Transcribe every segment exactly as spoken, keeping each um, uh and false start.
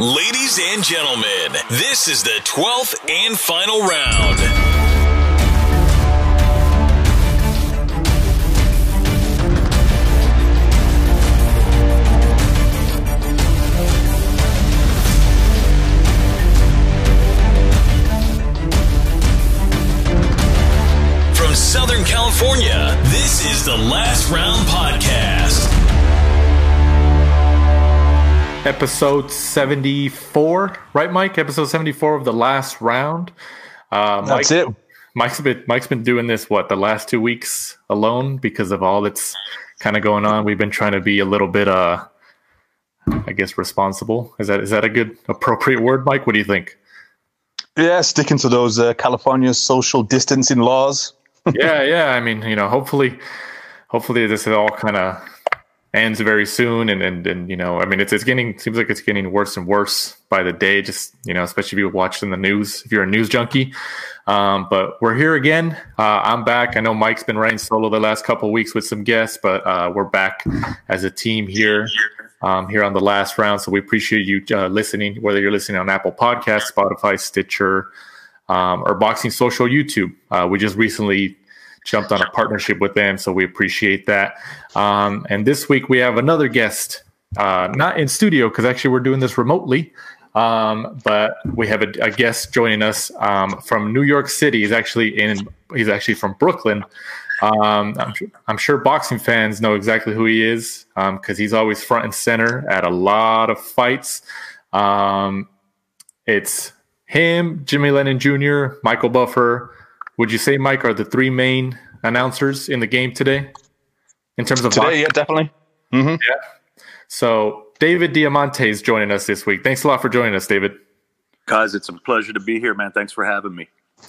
Ladies and gentlemen, this is the twelfth and final round. From Southern California, this is the Last Round Podcast. Episode seventy-four, right, Mike? Episode seventy-four of the Last Round. Uh, that's Mike, it. Mike's been Mike's been doing this what the last two weeks alone because of all that's kind of going on. We've been trying to be a little bit, uh, I guess, responsible. Is that is that a good appropriate word, Mike? What do you think? Yeah, sticking to those uh, California social distancing laws. yeah, yeah. I mean, you know, hopefully, hopefully this is all kind of ends very soon, and, and and you know, I mean, it's it's getting seems like it's getting worse and worse by the day. Just you know, especially if you're watching the news, if you're a news junkie. Um, but we're here again. Uh, I'm back. I know Mike's been running solo the last couple of weeks with some guests, but uh, we're back as a team here, um, here on the Last Round. So we appreciate you uh, listening, whether you're listening on Apple Podcasts, Spotify, Stitcher, um, or Boxing Social YouTube. Uh, we just recently jumped on a partnership with them, so we appreciate that. Um, and this week we have another guest, uh, not in studio because actually we're doing this remotely, um, but we have a, a guest joining us um, from New York City. He's actually in. He's actually from Brooklyn. Um, I'm, I'm sure boxing fans know exactly who he is because um, he's always front and center at a lot of fights. Um, it's him, Jimmy Lennon Junior, Michael Buffer. Would you say, Mike, are the three main announcers in the game today in terms of today? Boxing? Yeah, definitely. Mm-hmm. Yeah. So David Diamante is joining us this week. Thanks a lot for joining us, David. Guys, it's a pleasure to be here, man. Thanks for having me.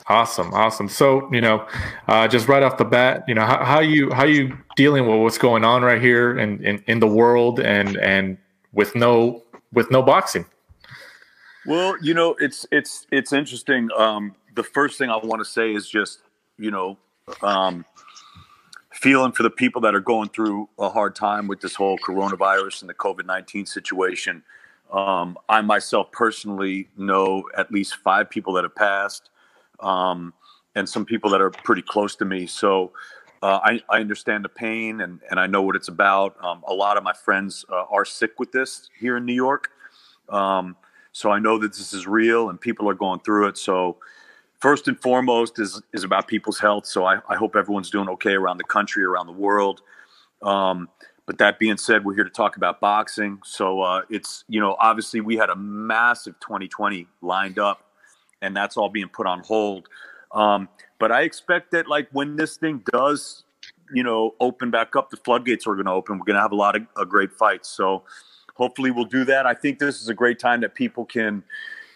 Awesome, awesome. So you know, uh, just right off the bat, you know, how, how you how you dealing with what's going on right here and in, in the world and and with no with no boxing? Well, you know, it's it's it's interesting. Um, The first thing I want to say is just, you know, um, feeling for the people that are going through a hard time with this whole coronavirus and the COVID nineteen situation. Um, I myself personally know at least five people that have passed um, and some people that are pretty close to me. So uh, I, I understand the pain and, and I know what it's about. Um, a lot of my friends uh, are sick with this here in New York. Um, so I know that this is real and people are going through it. So first and foremost is, is about people's health. So I, I hope everyone's doing okay around the country, around the world. Um, but that being said, we're here to talk about boxing. So uh, it's, you know, obviously we had a massive twenty twenty lined up and that's all being put on hold. Um, but I expect that like when this thing does, you know, open back up, the floodgates are going to open. We're going to have a lot of uh, great fights. So hopefully we'll do that. I think this is a great time that people can,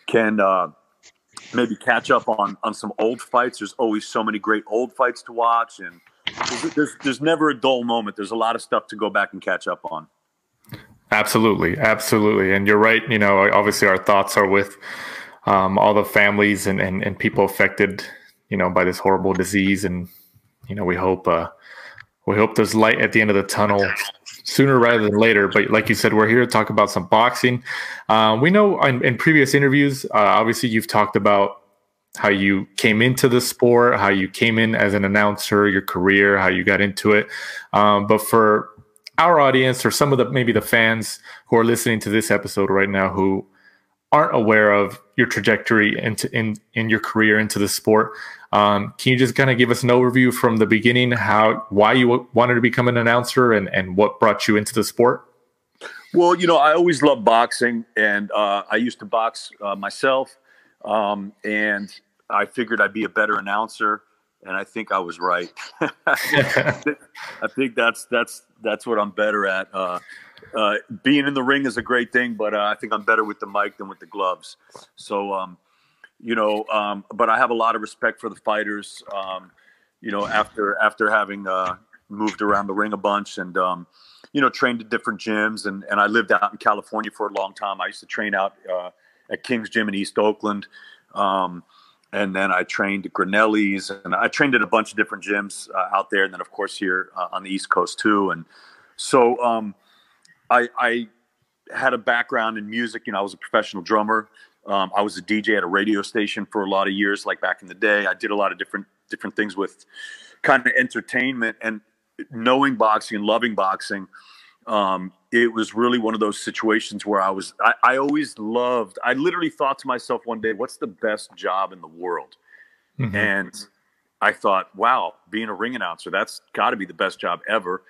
can, uh, maybe catch up on, on some old fights. There's always so many great old fights to watch, and there's, there's there's never a dull moment. There's a lot of stuff to go back and catch up on. Absolutely, absolutely, and you're right. You know, obviously, our thoughts are with um, all the families and, and and people affected, you know, by this horrible disease. And you know, we hope uh, we hope there's light at the end of the tunnel sooner rather than later. But like you said, we're here to talk about some boxing. Uh, we know in, in previous interviews, uh, obviously you've talked about how you came into the sport, how you came in as an announcer, your career, how you got into it. Um, but for our audience or some of the, maybe the fans who are listening to this episode right now, who aren't aware of your trajectory into in, in your career into the sport. Um, can you just kind of give us an overview from the beginning, how, why you wanted to become an announcer and, and what brought you into the sport? Well, you know, I always loved boxing and, uh, I used to box uh, myself. Um, and I figured I'd be a better announcer and I think I was right. I think that's, that's, that's what I'm better at. Uh, uh, being in the ring is a great thing, but uh, I think I'm better with the mic than with the gloves. So, um, you know, um, but I have a lot of respect for the fighters, um, you know, after, after having, uh, moved around the ring a bunch and, um, you know, trained at different gyms and, and I lived out in California for a long time. I used to train out, uh, at King's Gym in East Oakland. Um, and then I trained at Grinelli's and I trained at a bunch of different gyms uh, out there. And then of course here uh, on the East Coast too. And so, um, I, I, had a background in music. You know, I was a professional drummer. Um, I was a D J at a radio station for a lot of years, like back in the day. I did a lot of different different things with kind of entertainment, and knowing boxing and loving boxing, um, it was really one of those situations where I was, I, I always loved, I literally thought to myself one day, what's the best job in the world? Mm-hmm. And I thought, wow, being a ring announcer, that's got to be the best job ever.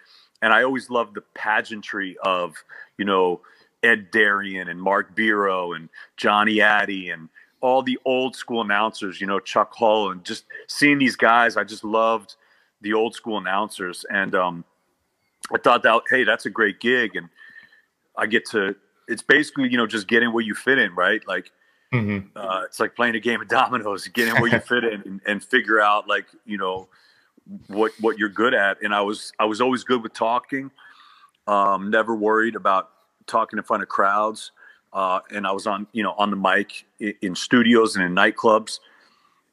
And I always loved the pageantry of, you know, Ed Darian and Mark Biro and Johnny Addy and all the old school announcers, you know, Chuck Hull, and just seeing these guys, I just loved the old school announcers. And um, I thought that, hey, that's a great gig. And I get to, it's basically, you know, just getting where you fit in, right? Like, mm-hmm. uh, it's like playing a game of dominoes, getting where you fit in and, and figure out, like, you know, what, what you're good at. And I was, I was always good with talking, um, never worried about talking in front of crowds. Uh, and I was on, you know, on the mic in, in studios and in nightclubs,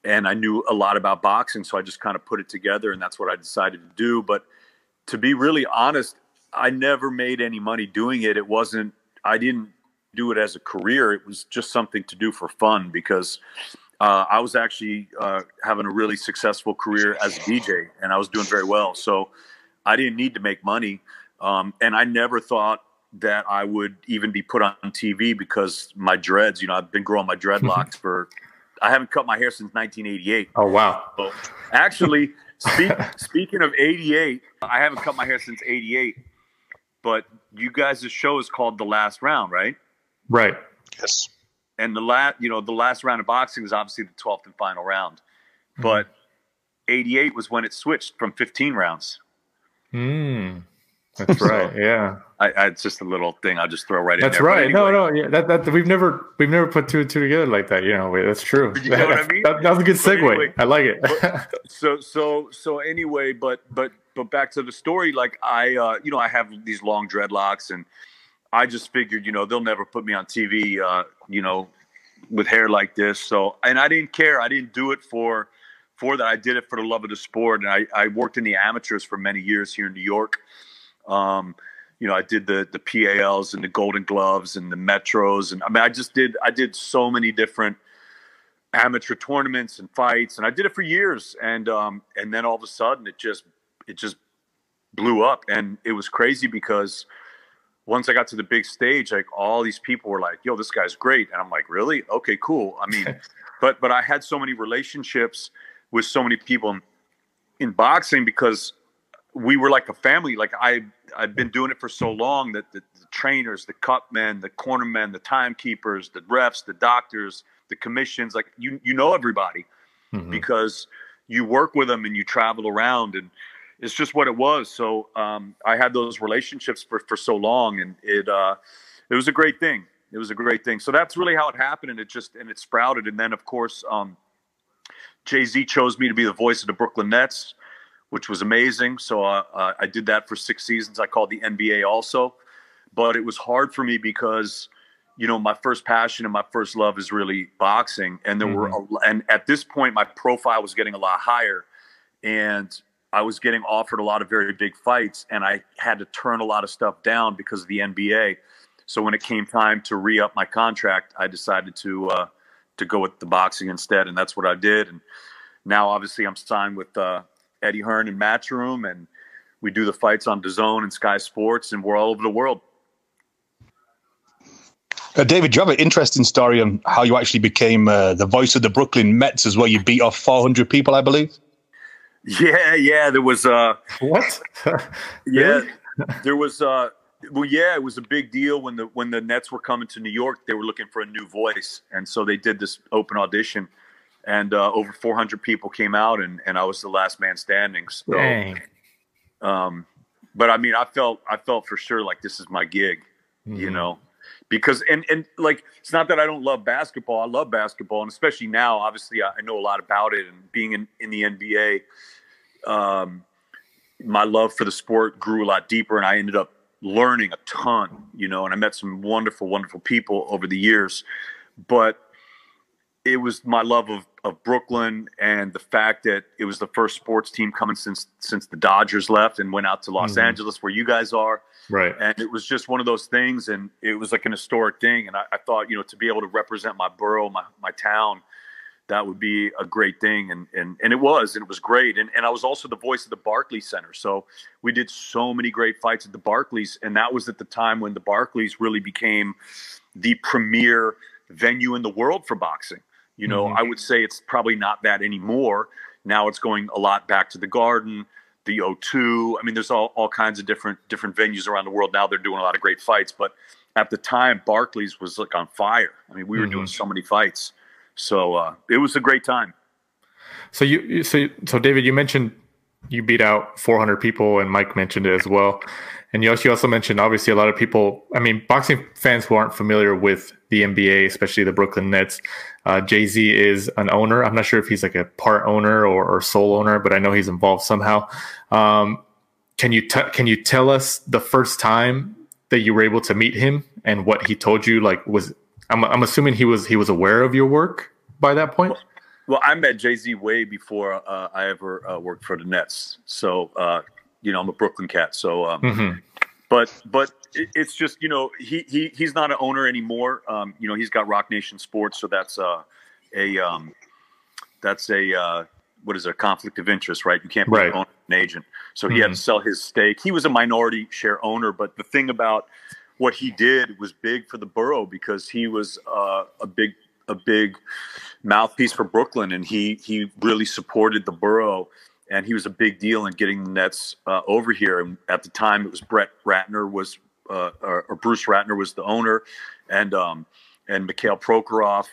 and I knew a lot about boxing. So I just kind of put it together, and that's what I decided to do. But to be really honest, I never made any money doing it. It wasn't, I didn't do it as a career. It was just something to do for fun, because uh, I was actually uh, having a really successful career as a D J, and I was doing very well. So I didn't need to make money. Um, and I never thought that I would even be put on T V, because my dreads, you know, I've been growing my dreadlocks for, I haven't cut my hair since nineteen eighty-eight. Oh, wow. So actually, speak, speaking of eighty-eight, I haven't cut my hair since eighty-eight, but you guys' show is called The Last Round, right? Right. Yes. And the last, you know, the last round of boxing is obviously the twelfth and final round, mm. but eighty-eight was when it switched from fifteen rounds. Hmm. That's so right. Yeah. I, I, it's just a little thing I just throw right that's in there. That's right. Anyway. No, no. Yeah, that, that, we've never, we've never put two and two together like that. You know, that's true. You know what I mean? That, that was a good segue. Anyway, I like it. But, so, so, so anyway, but, but, but back to the story, like I, uh, you know, I have these long dreadlocks, and I just figured, you know, they'll never put me on T V, uh, you know, with hair like this. So, and I didn't care. I didn't do it for, for that. I did it for the love of the sport. And I, I worked in the amateurs for many years here in New York. Um, you know, I did the, the P A Ls and the Golden Gloves and the Metros. And I mean, I just did, I did so many different amateur tournaments and fights, and I did it for years. And, um, and then all of a sudden it just, it just blew up. And it was crazy, because once I got to the big stage, like all these people were like, yo, this guy's great. And I'm like, really? Okay, cool. I mean, but, but I had so many relationships with so many people in, in boxing, because we were like a family. Like I, I've been doing it for so long that the, the trainers, the cup men, the corner men, the timekeepers, the refs, the doctors, the commissions, like you, you know, everybody, mm-hmm. because you work with them and you travel around, and it's just what it was. So um, I had those relationships for, for so long, and it, uh, it was a great thing. It was a great thing. So that's really how it happened. And it just, and it sprouted. And then of course, um, Jay-Z chose me to be the voice of the Brooklyn Nets, which was amazing. So uh, uh, I did that for six seasons. I called the N B A also, but it was hard for me because, you know, my first passion and my first love is really boxing. And there mm-hmm. were, a, and at this point, my profile was getting a lot higher, and I was getting offered a lot of very big fights, and I had to turn a lot of stuff down because of the N B A. So when it came time to re-up my contract, I decided to uh, to go with the boxing instead, and that's what I did. And now, obviously, I'm signed with Uh, Eddie Hearn and Matchroom, and we do the fights on D A Z N and Sky Sports, and we're all over the world. Uh, David, you have an interesting story on how you actually became uh, the voice of the Brooklyn Mets as well. You beat off four hundred people, I believe. Yeah, yeah, there was uh, what? yeah, there was uh, well, yeah, it was a big deal when the when the Nets were coming to New York. They were looking for a new voice, and so they did this open audition. And uh, over four hundred people came out, and, and I was the last man standing. So, Dang. Um, but I mean, I felt I felt for sure like this is my gig, mm-hmm. you know, because and and like it's not that I don't love basketball. I love basketball, and especially now, obviously, I, I know a lot about it. And being in in the N B A, um, my love for the sport grew a lot deeper, and I ended up learning a ton, you know. And I met some wonderful, wonderful people over the years, but it was my love of, of Brooklyn and the fact that it was the first sports team coming since since the Dodgers left and went out to Los mm-hmm. Angeles, where you guys are. Right. And it was just one of those things, and it was like an historic thing. And I, I thought, you know, to be able to represent my borough, my, my town, that would be a great thing. And, and, and it was, and it was great. And, and I was also the voice of the Barclays Center. So we did so many great fights at the Barclays. And that was at the time when the Barclays really became the premier venue in the world for boxing. You know, mm-hmm. I would say it's probably not that anymore. Now it's going a lot back to the Garden, the O two. I mean, there's all, all kinds of different, different venues around the world. Now they're doing a lot of great fights, but at the time Barclays was like on fire. I mean, we were mm-hmm. doing so many fights. So uh, it was a great time. So you, so, so David, you mentioned you beat out four hundred people, and Mike mentioned it as well. And you also mentioned, obviously, a lot of people, I mean, boxing fans who aren't familiar with the N B A, especially the Brooklyn Nets, uh, Jay-Z is an owner. I'm not sure if he's like a part owner or, or sole owner, but I know he's involved somehow. Um, can you t- can you tell us the first time that you were able to meet him and what he told you? Like, was I'm, I'm assuming he was he was aware of your work by that point? Well, well I met Jay-Z way before uh, I ever uh, worked for the Nets. So, uh you know, I'm a Brooklyn cat. So, um, mm-hmm. but, but it, it's just, you know, he, he, he's not an owner anymore. Um, you know, he's got Rock Nation Sports. So that's, uh, a, um, that's a, uh, what is it? A conflict of interest, right? You can't be right. an, owner, an agent. So he mm-hmm. had to sell his stake. He was a minority share owner, but the thing about what he did was big for the borough because he was, uh, a big, a big mouthpiece for Brooklyn. And he, he really supported the borough. And he was a big deal in getting the Nets uh, over here. And at the time, it was Brett Ratner was, uh, or, or Bruce Ratner was the owner, and um, and Mikhail Prokhorov.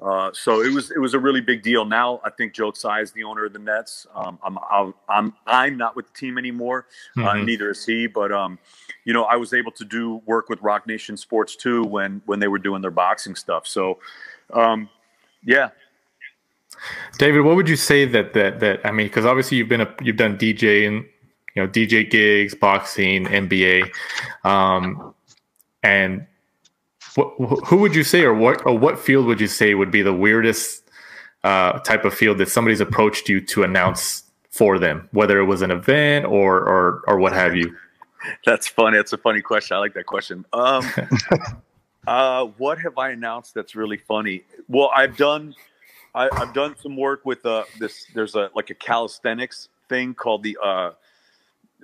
Uh, so it was it was a really big deal. Now I think Joe Tsai is the owner of the Nets. Um, I'm I'll, I'm I'm not with the team anymore. Mm-hmm. Uh, neither is he. But um, you know, I was able to do work with Rock Nation Sports too when when they were doing their boxing stuff. So um, yeah. David, what would you say that that that I mean, because obviously you've been a, you've done D J and you know D J gigs, boxing, N B A, um, and wh- who would you say or what or what field would you say would be the weirdest uh, type of field that somebody's approached you to announce for them, whether it was an event or or or what have you? That's funny. That's a funny question. I like that question. Um, uh, what have I announced that's really funny? Well, I've done. I, I've done some work with uh, this. There's a like a calisthenics thing called the uh,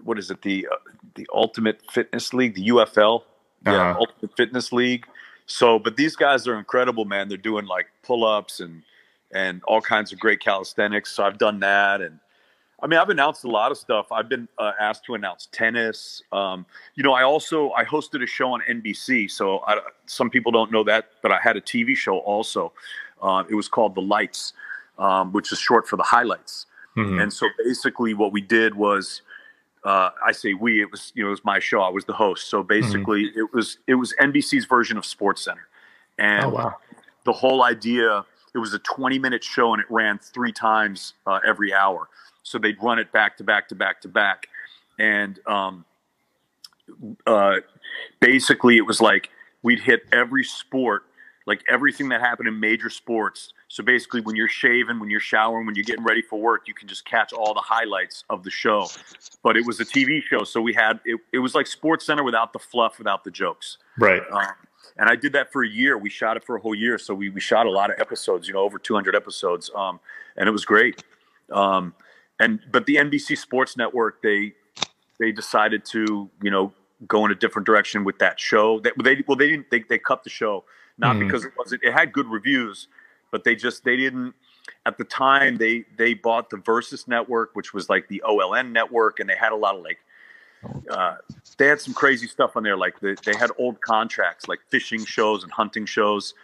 what is it? The uh, the Ultimate Fitness League, the U F L, yeah, uh-huh. Ultimate Fitness League. So, but these guys are incredible, man. They're doing like pull-ups and and all kinds of great calisthenics. So I've done that, and I mean, I've announced a lot of stuff. I've been uh, asked to announce tennis. Um, you know, I also I hosted a show on N B C. So I, some people don't know that, but I had a T V show also. Uh, it was called The Lights, um, which is short for The Highlights. Mm-hmm. And so basically what we did was, uh, I say we, it was, you know, it was my show. I was the host. So basically mm-hmm. it was, it was N B C's version of SportsCenter. And oh, wow. the whole idea, it was a twenty minute show and it ran three times uh, every hour. So they'd run it back to back to back to back. And um, uh, basically it was like, we'd hit every sport, like everything that happened in major sports. So basically when you're shaving, when you're showering, when you're getting ready for work, you can just catch all the highlights of the show. But it was a T V show. So we had, it, it was like SportsCenter without the fluff, without the jokes. Right. Um, and I did that for a year. We shot it for a whole year. So we, we shot a lot of episodes, you know, over two hundred episodes. Um, and it was great. Um, and, but the N B C Sports Network, they, they decided to, you know, go in a different direction with that show that they, well, they didn't think they, they cut the show. Not because it wasn't, it had good reviews, but they just, they didn't, at the time, they they bought the Versus Network, which was like the O L N network, and they had a lot of like, uh, they had some crazy stuff on there. Like the, they had old contracts, like fishing shows and hunting shows.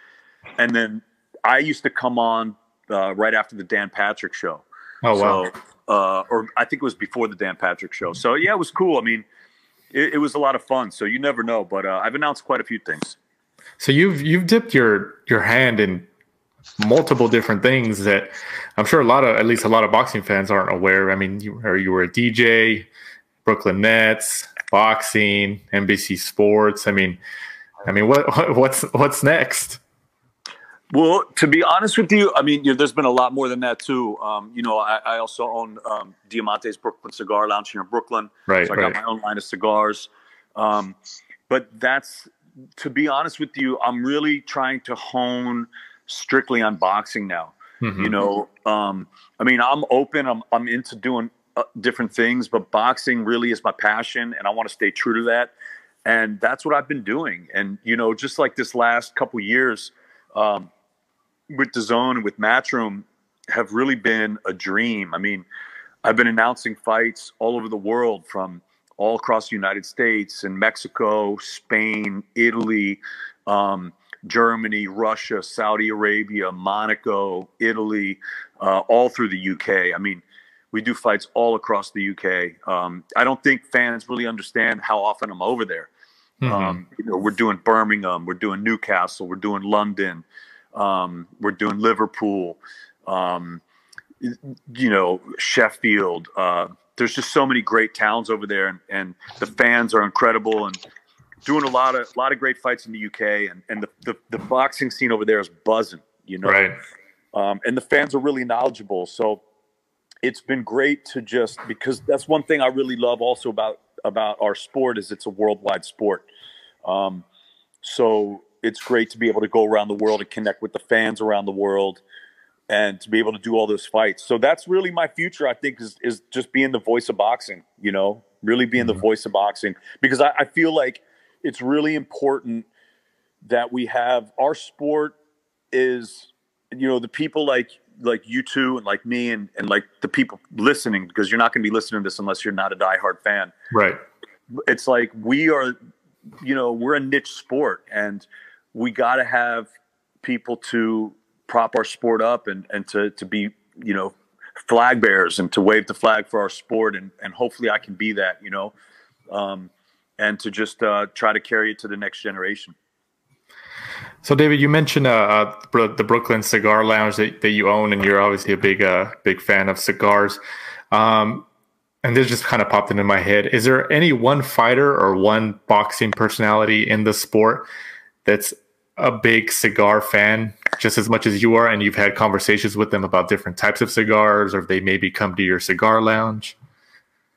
And then I used to come on uh, right after the Dan Patrick show. Oh, wow. So, uh, or I think it was before the Dan Patrick show. So, yeah, it was cool. I mean, it, it was a lot of fun. So you never know, but uh, I've announced quite a few things. So you've you've dipped your your hand in multiple different things that I'm sure a lot of at least a lot of boxing fans aren't aware. I mean, you, or you were a D J, Brooklyn Nets, boxing, N B C Sports. I mean, I mean, what what's what's next? Well, to be honest with you, I mean, you know, there's been a lot more than that, too. Um, you know, I, I also own um, Diamante's Brooklyn Cigar Lounge here in Brooklyn. Right, so I right. got my own line of cigars. Um, but that's, to be honest with you, I'm really trying to hone strictly on boxing now. Mm-hmm. You know, um, I mean, I'm open. I'm, I'm into doing uh, different things, but boxing really is my passion, and I want to stay true to that. And that's what I've been doing. And, you know, just like this last couple years, um, with D A Z N and with Matchroom have really been a dream. I mean, I've been announcing fights all over the world, from all across the United States and Mexico, Spain, Italy, um, Germany, Russia, Saudi Arabia, Monaco, Italy, uh, all through the U K. I mean, we do fights all across the U K. Um, I don't think fans really understand how often I'm over there. Mm-hmm. Um, you know, we're doing Birmingham, we're doing Newcastle, we're doing London, um, we're doing Liverpool, um, you know, Sheffield. Uh, there's just so many great towns over there, and, and the fans are incredible, and doing a lot of, a lot of great fights in the U K, and, and the, the, the boxing scene over there is buzzing, you know, right. um, and the fans are really knowledgeable. So it's been great to just, because that's one thing I really love also about, about our sport is it's a worldwide sport. Um, so it's great to be able to go around the world and connect with the fans around the world, and to be able to do all those fights. So that's really my future, I think, is, is just being the voice of boxing, you know, really being the voice of boxing, because I, I feel like it's really important that we have our sport is, you know, the people like, like you two and like me and, and like the people listening, because you're not going to be listening to this unless you're not a diehard fan. Right. It's like, we are, you know, we're a niche sport, and we got to have people to prop our sport up and, and to, to be, you know, flag bearers and to wave the flag for our sport. And, and hopefully I can be that, you know, um, and to just uh, try to carry it to the next generation. So, David, you mentioned uh, uh, the Brooklyn Cigar Lounge that, that you own, and you're obviously a big, uh, big fan of cigars. Um, and this just kind of popped into my head. Is there any one fighter or one boxing personality in the sport that's a big cigar fan just as much as you are, and you've had conversations with them about different types of cigars, or they maybe come to your cigar lounge?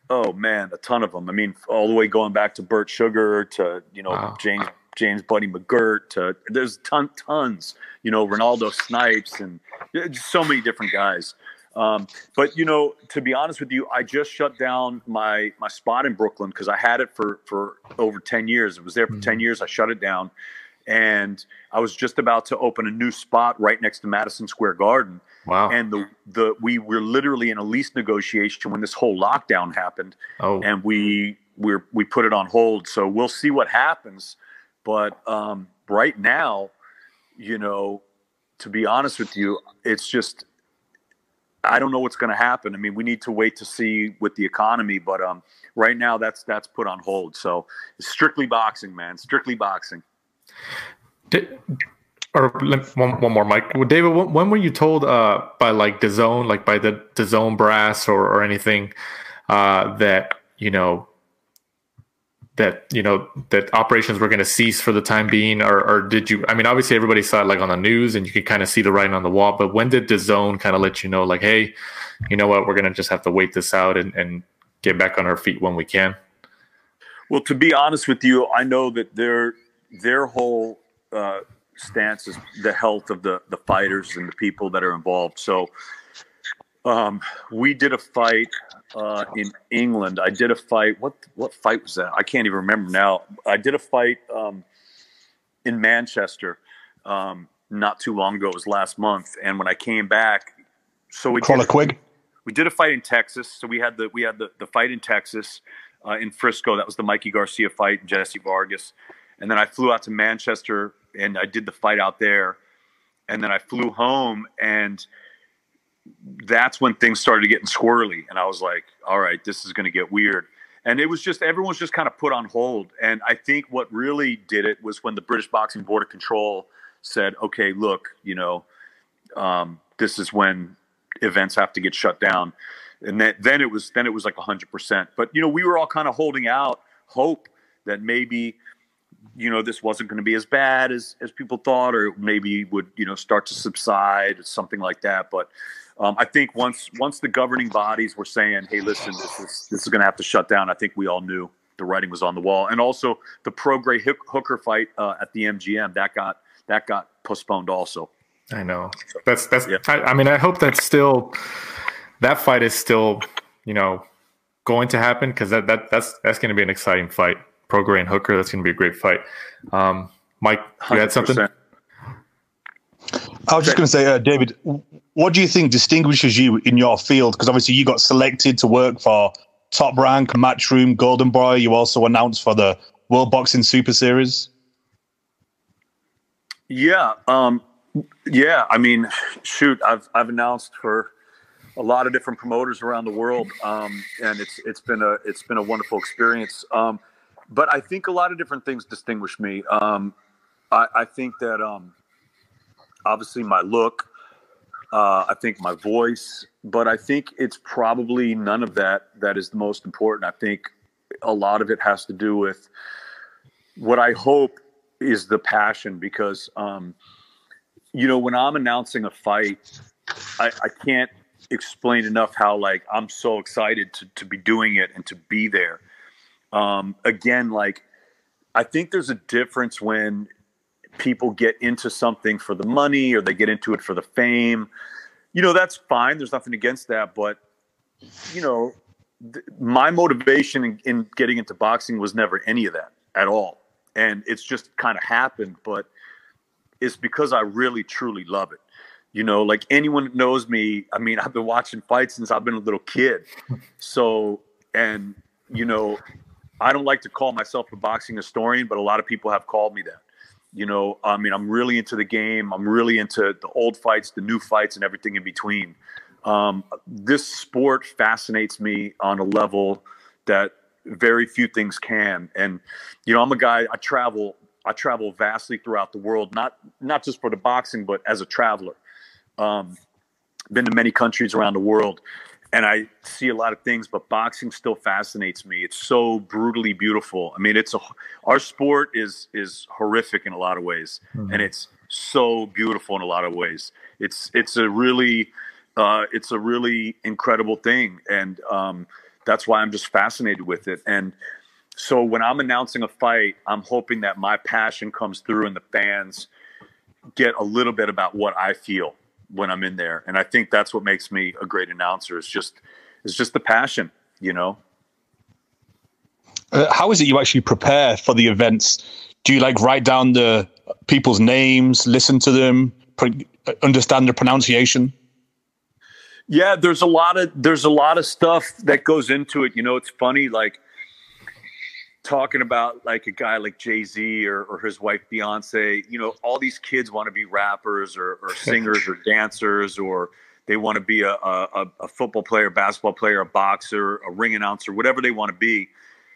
Oh man, a ton of them. I mean, all the way going back to Burt Sugar to, you know, wow. James James Buddy McGirt to, there's ton tons, you know, Ronaldo Snipes, and just so many different guys. Um, but you know, to be honest with you, I just shut down my my spot in Brooklyn because I had it for for over ten years. It was there for mm-hmm. ten years. I shut it down, and I was just about to open a new spot right next to Madison Square Garden. Wow. And the, the, we were literally in a lease negotiation when this whole lockdown happened. Oh. And we, we're, we put it on hold. So we'll see what happens. But, um, right now, you know, to be honest with you, it's just, I don't know what's going to happen. I mean, we need to wait to see with the economy, but, um, right now that's, that's put on hold. So strictly boxing, man, strictly boxing. Did Or one, one more, Mike. Well, David, when, when were you told uh, by like D A Z N, like by the D A Z N brass or, or anything uh, that, you know, that, you know, that operations were going to cease for the time being? Or, or did you, I mean, obviously everybody saw it like on the news and you could kind of see the writing on the wall, but when did D A Z N kind of let you know, like, hey, you know what, we're going to just have to wait this out and, and get back on our feet when we can? Well, to be honest with you, I know that their, their whole, uh, stance is the health of the the fighters and the people that are involved. So um we did a fight uh in England. I did a fight, what what fight was that? I can't even remember now. I did a fight um in Manchester um not too long ago. It was last month. And when I came back, so we call it quick. We did a fight in Texas. So we had the we had the, the fight in Texas, uh in Frisco. That was the Mikey Garcia fight and Jesse Vargas. And then I flew out to Manchester and I did the fight out there, and then I flew home, and that's when things started getting squirrely. And I was like, all right, this is going to get weird. And it was just, everyone's just kind of put on hold. And I think what really did it was when the British Boxing Board of Control said, okay, look, you know, um, this is when events have to get shut down. And then, then it was, then it was like a hundred percent, but you know, we were all kind of holding out hope that maybe you know, this wasn't going to be as bad as, as people thought, or maybe would, you know, start to subside or something like that. But um, I think once, once the governing bodies were saying, hey, listen, this is, this is going to have to shut down, I think we all knew the writing was on the wall. And also the pro-Gray hooker fight uh, at the M G M that got, that got postponed also. I know that's, that's, yeah. I, I mean, I hope that's still, that fight is still, you know, going to happen. Cause that, that that's, that's going to be an exciting fight. Pro Gray and Hooker, that's going to be a great fight. Um, Mike, you had something? I was just going to say, uh, David, what do you think distinguishes you in your field? Because obviously you got selected to work for Top Rank, Matchroom, Golden Boy. You also announced for the World Boxing Super Series. Yeah. Um, yeah. I mean, shoot, I've, I've announced for a lot of different promoters around the world. Um, and it's, it's been a, it's been a wonderful experience. Um, But I think a lot of different things distinguish me. Um, I, I think that um, obviously my look, uh, I think my voice, but I think it's probably none of that that is the most important. I think a lot of it has to do with what I hope is the passion, because, um, you know, when I'm announcing a fight, I, I can't explain enough how, like, I'm so excited to, to be doing it and to be there. Um, again, like, I think there's a difference when people get into something for the money or they get into it for the fame. You know, that's fine. There's nothing against that. But, you know, th my motivation in, in getting into boxing was never any of that at all. And it's just kind of happened, but it's because I really, truly love it. You know, like, anyone that knows me, I mean, I've been watching fights since I've been a little kid. So, and, you know, I don't like to call myself a boxing historian, but a lot of people have called me that. You know, I mean, I'm really into the game. I'm really into the old fights, the new fights, and everything in between. Um, this sport fascinates me on a level that very few things can. And, you know, I'm a guy, I travel, I travel vastly throughout the world, not, not just for the boxing, but as a traveler. Um, been to many countries around the world. And I see a lot of things, but boxing still fascinates me. It's so brutally beautiful. I mean, it's a, our sport is is horrific in a lot of ways, mm-hmm. and it's so beautiful in a lot of ways. It's it's a really uh, it's a really incredible thing, and um, that's why I'm just fascinated with it. And so when I'm announcing a fight, I'm hoping that my passion comes through, and the fans get a little bit about what I feel when I'm in there. And I think that's what makes me a great announcer. It's just, it's just the passion, you know? Uh, how is it you actually prepare for the events? Do you, like, write down the people's names, listen to them, understand their pronunciation? Yeah, there's a lot of, there's a lot of stuff that goes into it. You know, it's funny, like, talking about, like, a guy like Jay-Z or, or his wife Beyonce, you know, all these kids want to be rappers or, or singers or dancers, or they want to be a, a, a football player, basketball player, a boxer, a ring announcer, whatever they want to be,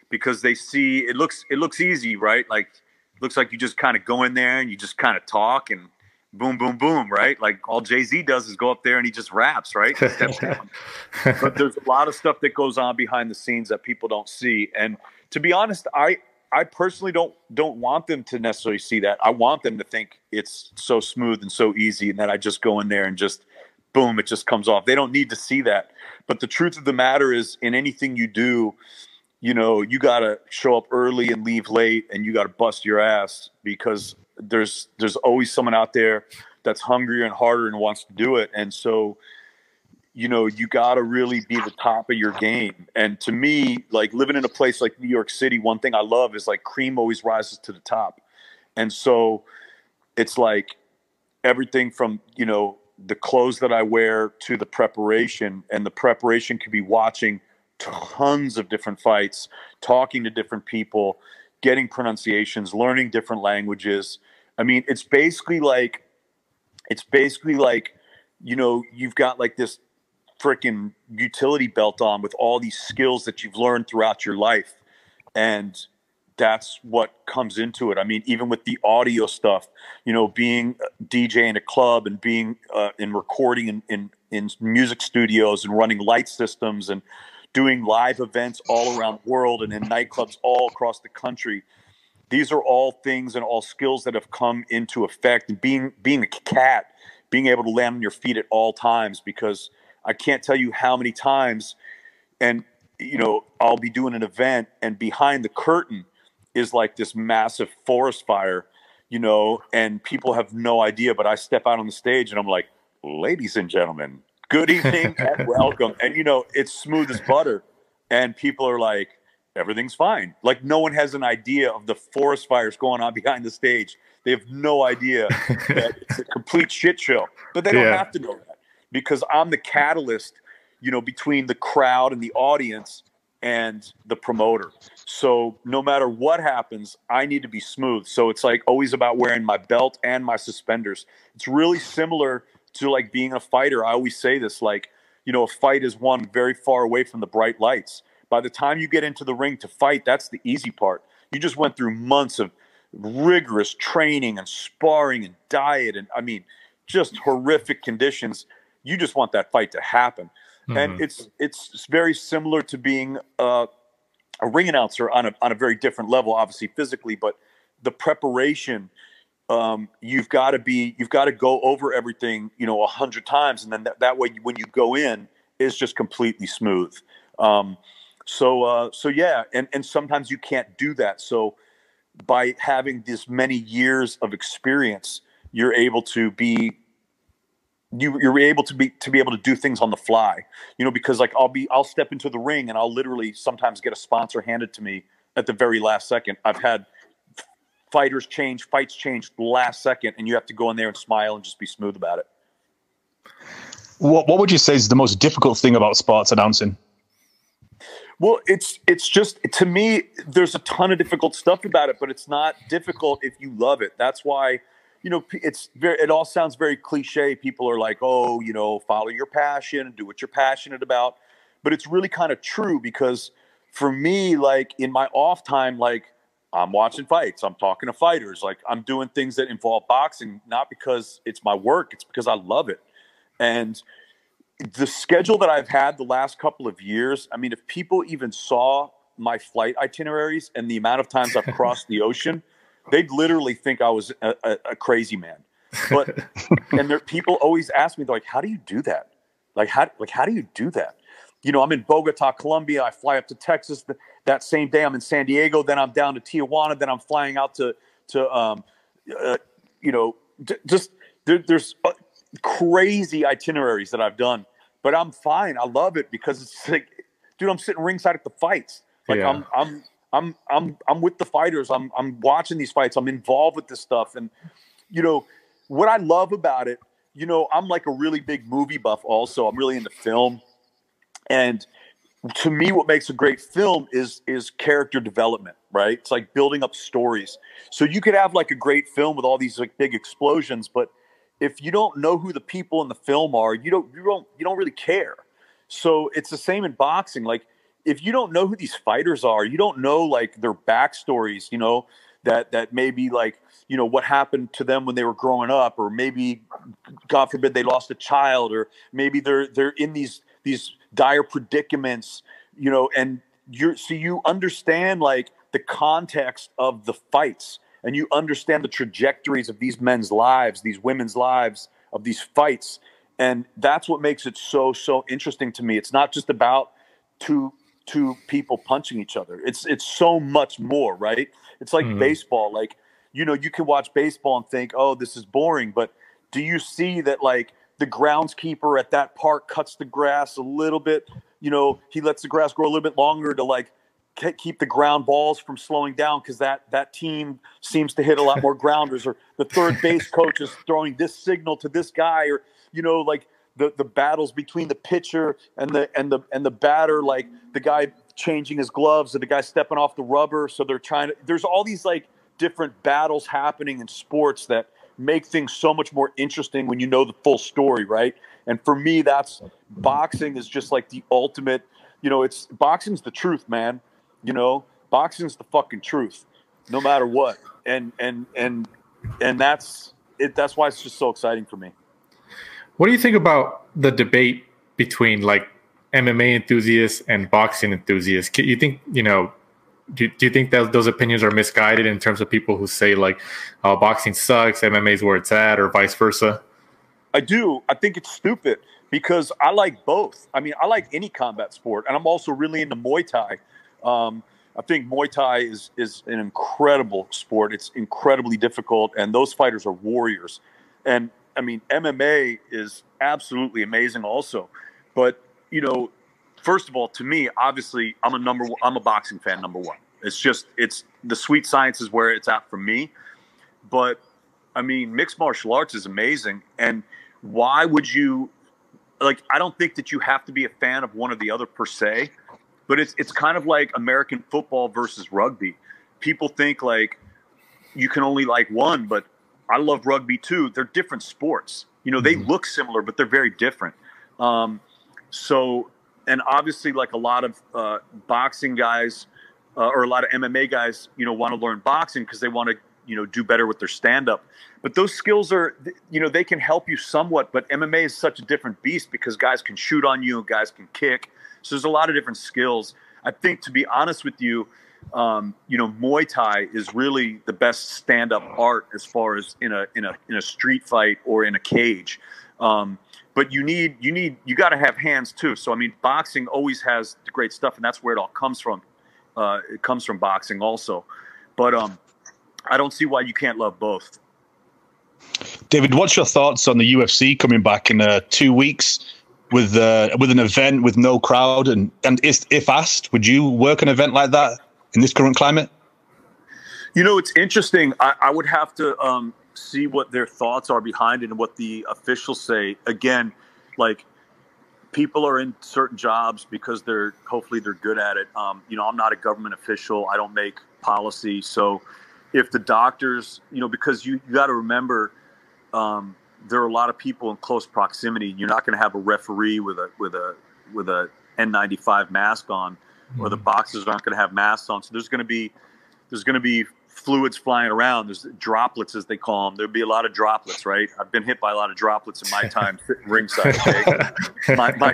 because they see it looks it looks easy, right? Like, it looks like you just kind of go in there and you just kind of talk and boom, boom, boom, right? Like, all Jay-Z does is go up there and he just raps, right? He steps down. But there's a lot of stuff that goes on behind the scenes that people don't see. And to be honest, I, I personally don't, don't want them to necessarily see that. I want them to think it's so smooth and so easy and that I just go in there and just, boom, it just comes off. They don't need to see that. But the truth of the matter is, in anything you do, you know, you got to show up early and leave late, and you got to bust your ass, because there's, there's always someone out there that's hungrier and harder and wants to do it. And so, you know, you got to really be the top of your game. And to me, like, living in a place like New York City, one thing I love is, like, cream always rises to the top. And so it's like everything from, you know, the clothes that I wear to the preparation, and the preparation could be watching tons of different fights, talking to different people, getting pronunciations, learning different languages. I mean, it's basically like, it's basically like, you know, you've got, like, this freaking utility belt on with all these skills that you've learned throughout your life. And that's what comes into it. I mean, even with the audio stuff, you know, being a D J in a club and being uh, in recording in, in, in music studios and running light systems and doing live events all around the world and in nightclubs all across the country. These are all things and all skills that have come into effect. Being being a cat, being able to land on your feet at all times, because I can't tell you how many times, and you know, I'll be doing an event and behind the curtain is like this massive forest fire, you know, and people have no idea, but I step out on the stage and I'm like, ladies and gentlemen, good evening and welcome. And you know, it's smooth as butter. And people are like, everything's fine. Like no one has an idea of the forest fires going on behind the stage. They have no idea that it's a complete shit show, but they don't yeah. have to know that, because I'm the catalyst, you know, between the crowd and the audience and the promoter. So no matter what happens, I need to be smooth. So it's like always about wearing my belt and my suspenders. It's really similar to like being a fighter. I always say this, like, you know, a fight is won very far away from the bright lights. By the time you get into the ring to fight, that's the easy part. You just went through months of rigorous training and sparring and diet. And I mean, just horrific conditions. You just want that fight to happen. Mm-hmm. And it's it's very similar to being uh, a ring announcer on a on a very different level, obviously physically, but the preparation, um, you've got to be you've got to go over everything, you know, a hundred times, and then th that way when you go in, it's just completely smooth. Um, so uh, so yeah, and and sometimes you can't do that. So by having this many years of experience, you're able to be. You, you're able to be to be able to do things on the fly, you know, because like I'll be I'll step into the ring and I'll literally sometimes get a sponsor handed to me at the very last second. I've had fighters change, fights change last second, and you have to go in there and smile and just be smooth about it. What What would you say is the most difficult thing about sports announcing? Well, it's it's just, to me, there's a ton of difficult stuff about it, but it's not difficult if you love it. That's why. You know, it's very, it all sounds very cliche. People are like, oh, you know, follow your passion and do what you're passionate about. But it's really kind of true, because for me, like in my off time, like I'm watching fights, I'm talking to fighters, like I'm doing things that involve boxing, not because it's my work, it's because I love it. And the schedule that I've had the last couple of years, I mean, if people even saw my flight itineraries and the amount of times I've crossed the ocean, they'd literally think I was a, a, a crazy man. But and there, people always ask me, they're like, "How do you do that? Like, how like how do you do that?" You know, I'm in Bogota, Colombia. I fly up to Texas th that same day. I'm in San Diego. Then I'm down to Tijuana. Then I'm flying out to to um, uh, you know, d just there, there's crazy itineraries that I've done. But I'm fine. I love it, because it's like, dude, I'm sitting ringside at the fights. Like yeah. I'm I'm. I'm I'm I'm with the fighters. I'm I'm watching these fights. I'm involved with this stuff. And you know what I love about it, you know, I'm like a really big movie buff also. I'm really into film. And to me, what makes a great film is is character development, right? It's like building up stories. So you could have like a great film with all these like big explosions, but if you don't know who the people in the film are, you don't you don't you don't really care. So it's the same in boxing. Like, if you don't know who these fighters are, you don't know like their backstories, you know, that, that maybe like, you know, what happened to them when they were growing up, or maybe God forbid they lost a child, or maybe they're, they're in these, these dire predicaments, you know, and you're, so you understand like the context of the fights, and you understand the trajectories of these men's lives, these women's lives, of these fights. And that's what makes it so, so interesting to me. It's not just about two, two people punching each other. It's it's so much more, right? It's like mm. baseball. Like, you know, you can watch baseball and think, oh, this is boring. But do you see that, like, the groundskeeper at that park cuts the grass a little bit? You know, he lets the grass grow a little bit longer to, like, keep the ground balls from slowing down, because that, that team seems to hit a lot more grounders. Or the third base coach is throwing this signal to this guy. Or, you know, like, The, the battles between the pitcher and the and the and the batter, like the guy changing his gloves and the guy stepping off the rubber. So they're trying to, there's all these like different battles happening in sports that make things so much more interesting when you know the full story, right? And for me, that's, boxing is just like the ultimate, you know, it's, boxing's the truth, man. You know, boxing's the fucking truth, no matter what. And and and and that's it, that's why it's just so exciting for me. What do you think about the debate between like M M A enthusiasts and boxing enthusiasts? You think, you know, do, do you think that those opinions are misguided in terms of people who say, like, uh, boxing sucks, M M A is where it's at, or vice versa? I do. I think it's stupid because I like both. I mean, I like any combat sport, and I'm also really into Muay Thai. Um, I think Muay Thai is is an incredible sport. It's incredibly difficult, and those fighters are warriors. And, I mean, M M A is absolutely amazing also. But, you know, first of all, to me, obviously, I'm a number one, I'm a boxing fan, number one. It's just it's the sweet science is where it's at for me. But, I mean, mixed martial arts is amazing. And why would you – like, I don't think that you have to be a fan of one or the other per se. But it's it's kind of like American football versus rugby. People think, like, you can only like one, but I love rugby too. They're different sports. You know, they look similar, but they're very different. Um, so, and obviously, like a lot of uh, boxing guys uh, or a lot of M M A guys, you know, want to learn boxing because they want to, you know, do better with their stand-up. But those skills are, you know, they can help you somewhat, but M M A is such a different beast because guys can shoot on you, guys can kick. So there's a lot of different skills. I think, to be honest with you, um, you know, Muay Thai is really the best stand-up art as far as in a in a in a street fight or in a cage. Um, but you need you need you got to have hands too. So I mean, boxing always has the great stuff, and that's where it all comes from. Uh, it comes from boxing also. But um, I don't see why you can't love both. David, what's your thoughts on the U F C coming back in uh, two weeks? With uh, with an event with no crowd, and and is, if asked, would you work an event like that in this current climate? You know, it's interesting. I, I would have to um, see what their thoughts are behind it and what the officials say. Again, like, people are in certain jobs because they're hopefully they're good at it. Um, you know, I'm not a government official. I don't make policy. So if the doctors, you know, because you, you got to remember. Um, There are a lot of people in close proximity. You're not going to have a referee with a with a with a N ninety-five mask on, or the boxers aren't going to have masks on. So there's going to be there's going to be fluids flying around. There's droplets, as they call them. There'll be a lot of droplets, right? I've been hit by a lot of droplets in my time ringside. Okay? my, my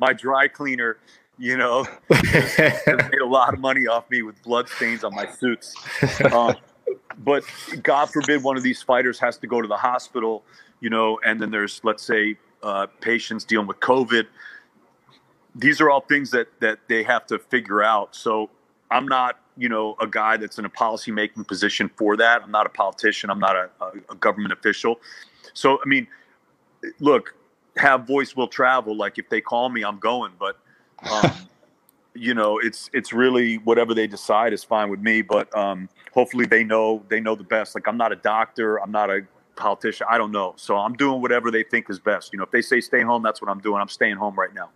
my dry cleaner, you know, has, has made a lot of money off me with blood stains on my suits. Um, but God forbid one of these fighters has to go to the hospital. You know, and then there's, let's say, uh, patients dealing with COVID. These are all things that that they have to figure out. So I'm not, you know, a guy that's in a policy-making position for that. I'm not a politician. I'm not a, a government official. So, I mean, look, have voice will travel. Like, if they call me, I'm going. But, um, you know, it's it's really whatever they decide is fine with me. But um, hopefully they know they know the best. Like, I'm not a doctor. I'm not a politician. I don't know. So I'm doing whatever they think is best. You know, if they say stay home, that's what I'm doing. I'm staying home right now.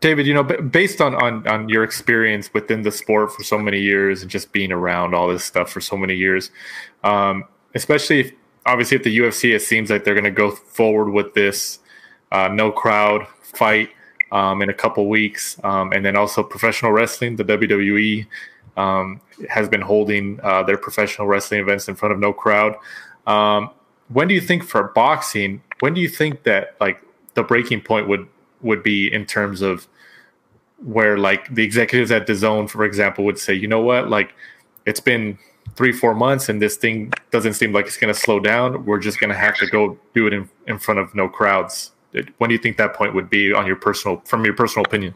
David, you know, based on, on, on your experience within the sport for so many years and just being around all this stuff for so many years, um, especially if, obviously at the U F C, it seems like they're going to go forward with this uh, no crowd fight um, in a couple weeks. Um, and then also professional wrestling, the W W E um, has been holding uh, their professional wrestling events in front of no crowd. Um, when do you think for boxing, when do you think that like the breaking point would, would be in terms of where like the executives at D A Z N, for example, would say, you know what, like it's been three, four months and this thing doesn't seem like it's going to slow down. We're just going to have to go do it in, in front of no crowds. When do you think that point would be on your personal, from your personal opinion?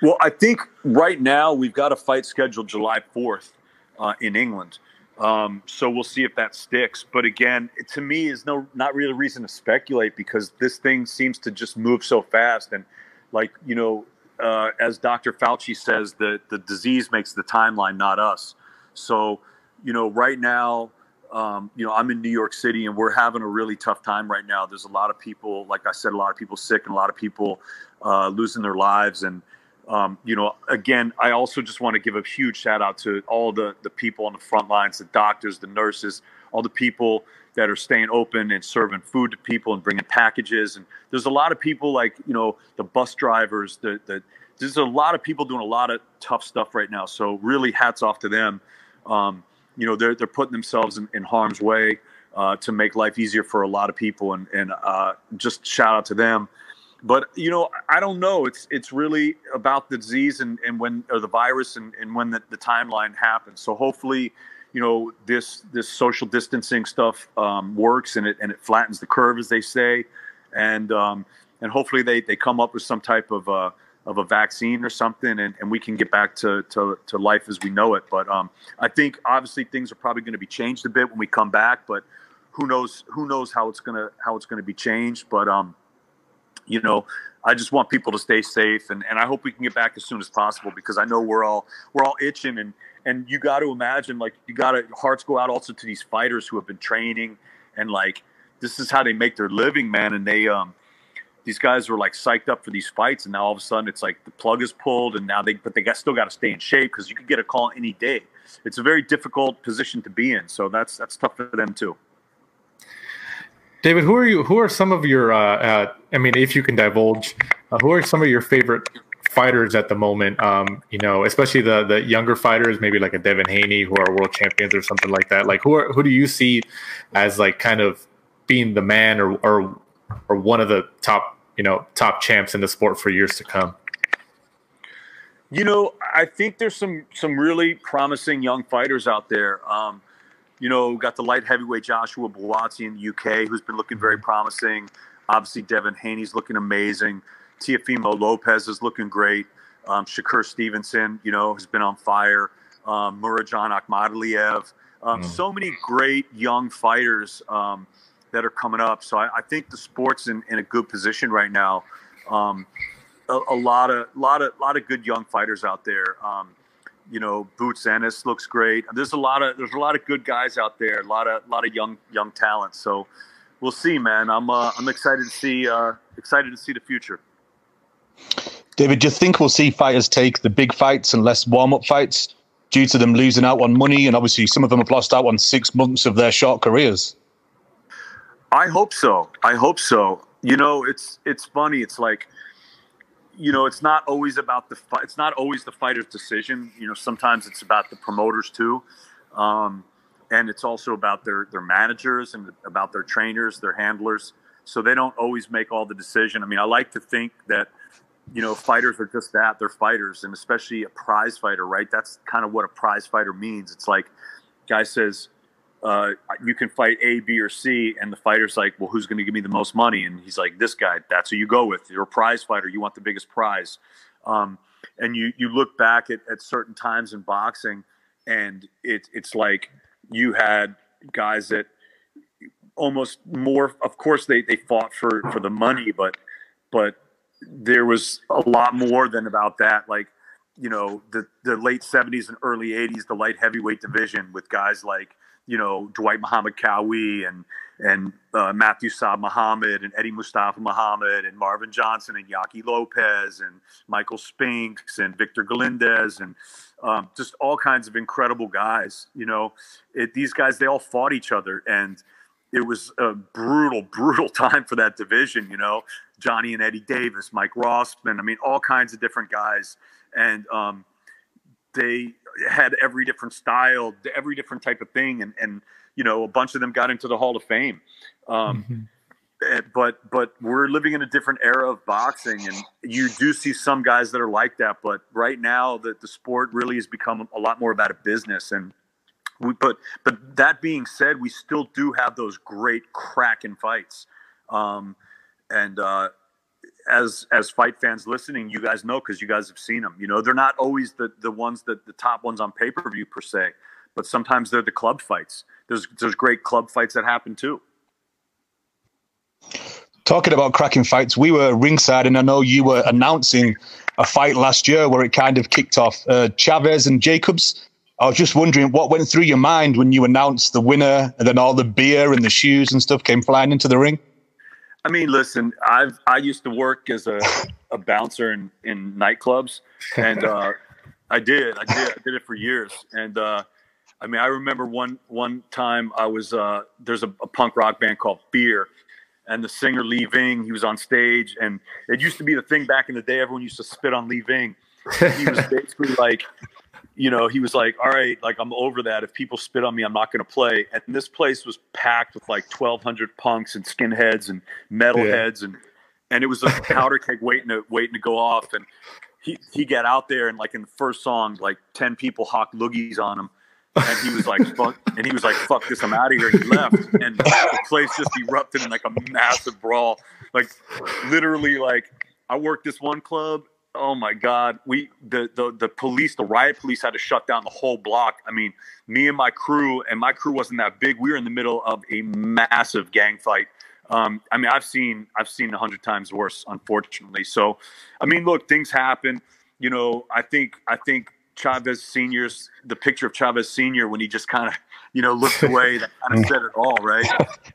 Well, I think right now we've got a fight scheduled July fourth uh, in England. Um, so we'll see if that sticks. But again, it, to me, is no not really reason to speculate because this thing seems to just move so fast. And like, you know, uh, as Doctor Fauci says, the, the disease makes the timeline, not us. So, you know, right now, um, you know, I'm in New York City and we're having a really tough time right now. There's a lot of people, like I said, a lot of people sick and a lot of people uh, losing their lives. And Um, you know, again, I also just want to give a huge shout out to all the, the people on the front lines, the doctors, the nurses, all the people that are staying open and serving food to people and bringing packages. And there's a lot of people like, you know, the bus drivers, the, the there's a lot of people doing a lot of tough stuff right now. So really hats off to them. Um, you know, they're, they're putting themselves in, in harm's way uh, to make life easier for a lot of people. And, and uh, just shout out to them. But, you know, I don't know. It's it's really about the disease and, and when, or the virus and, and when the, the timeline happens. So hopefully, you know, this this social distancing stuff um, works and it and it flattens the curve, as they say. And um, and hopefully they, they come up with some type of uh, of a vaccine or something, and, and we can get back to, to, to life as we know it. But um, I think obviously things are probably going to be changed a bit when we come back. But who knows? Who knows how it's gonna how it's gonna be changed? But um. You know, I just want people to stay safe, and, and I hope we can get back as soon as possible, because I know we're all we're all itching, and, and you got to imagine, like, you got to hearts go out also to these fighters who have been training, and like this is how they make their living, man. And they um these guys were like psyched up for these fights, and now all of a sudden it's like the plug is pulled, and now they but they got still got to stay in shape because you could get a call any day. It's a very difficult position to be in, so that's that's tough for them too. David, who are you? Who are some of your? Uh, uh, I mean, if you can divulge, uh, who are some of your favorite fighters at the moment? Um, you know, especially the the younger fighters, maybe like a Devin Haney, who are world champions or something like that. Like, who are, who do you see as like kind of being the man, or or or one of the top you know top champs in the sport for years to come? You know, I think there's some some really promising young fighters out there. Um, You know, got the light heavyweight Joshua Buatsi in the U K, who's been looking very promising. Obviously, Devin Haney's looking amazing. Teofimo Lopez is looking great. Um, Shakur Stevenson, you know, has been on fire. Um, Muradjan Akhmadaliev. Um, mm. So many great young fighters um, that are coming up. So I, I think the sport's in, in a good position right now. Um, a, a lot of, lot of, lot of good young fighters out there. Um, You know, Boots Ennis looks great. There's a lot of there's a lot of good guys out there. A lot of a lot of young young talent. So we'll see, man. I'm uh, I'm excited to see uh, excited to see the future. David, do you think we'll see fighters take the big fights and less warm up fights due to them losing out on money? And obviously, some of them have lost out on six months of their short careers. I hope so. I hope so. You know, it's it's funny. It's like, you know, it's not always about the fight. It's not always the fighter's decision. You know, sometimes it's about the promoters too. Um, and it's also about their, their managers and about their trainers, their handlers. So they don't always make all the decision. I mean, I like to think that, you know, fighters are just that, they're fighters, and especially a prize fighter, right? That's kind of what a prize fighter means. It's like, guy says, uh, you can fight A, B, or C, and the fighter's like, well, who's going to give me the most money? And he's like, this guy. That's who you go with. You're a prize fighter. You want the biggest prize. Um, and you you look back at, at certain times in boxing, and it, it's like you had guys that almost more – of course, they, they fought for, for the money, but but there was a lot more than about that. Like, you know, the, the late seventies and early eighties, the light heavyweight division with guys like – you know, Dwight Muhammad Kawi and and uh, Matthew Saad Muhammad and Eddie Mustafa Muhammad and Marvin Johnson and Yaki Lopez and Michael Spinks and Victor Galindez and um, just all kinds of incredible guys. You know, it, these guys, they all fought each other, and it was a brutal, brutal time for that division. You know, Johnny and Eddie Davis, Mike Rossman, I mean, all kinds of different guys. And um, they had every different style, every different type of thing. And, and, you know, a bunch of them got into the Hall of Fame. Um, mm-hmm. But, but we're living in a different era of boxing, and you do see some guys that are like that. But right now the, the sport really has become a lot more about a business. And we, but, but that being said, we still do have those great cracking fights. Um, and, uh, As as fight fans listening, you guys know, because you guys have seen them. You know, they're not always the the ones that the top ones on pay per view per se, but sometimes they're the club fights. There's there's great club fights that happen too. Talking about cracking fights, we were ringside, and I know you were announcing a fight last year where it kind of kicked off, uh, Chavez and Jacobs. I was just wondering what went through your mind when you announced the winner, and then all the beer and the shoes and stuff came flying into the ring. I mean, listen, I've, I used to work as a, a bouncer in, in nightclubs, and uh, I did, I did, I did it for years. And uh, I mean, I remember one, one time I was, uh, there's a, a punk rock band called Fear, and the singer Lee Ving, he was on stage, and it used to be the thing back in the day, everyone used to spit on Lee Ving. He was basically like, you know, he was like, all right, like, I'm over that. If people spit on me, I'm not going to play. And this place was packed with like twelve hundred punks and skinheads and metalheads. Yeah. And and it was a powder keg waiting to waiting to go off. And he he got out there, and like in the first song, like ten people hawked loogies on him, and he was like, "Fuck!" And he was like, "Fuck this, I'm out of here." And he left, and the place just erupted in like a massive brawl. Like literally, like I worked this one club. Oh my God! We the the the police, the riot police, had to shut down the whole block. I mean, me and my crew, and my crew wasn't that big. We were in the middle of a massive gang fight. Um, I mean, I've seen I've seen a hundred times worse, unfortunately. So, I mean, look, things happen. You know, I think I think Chavez Senior's the picture of Chavez Senior when he just kind of you know looked away. That kind of said it all, right?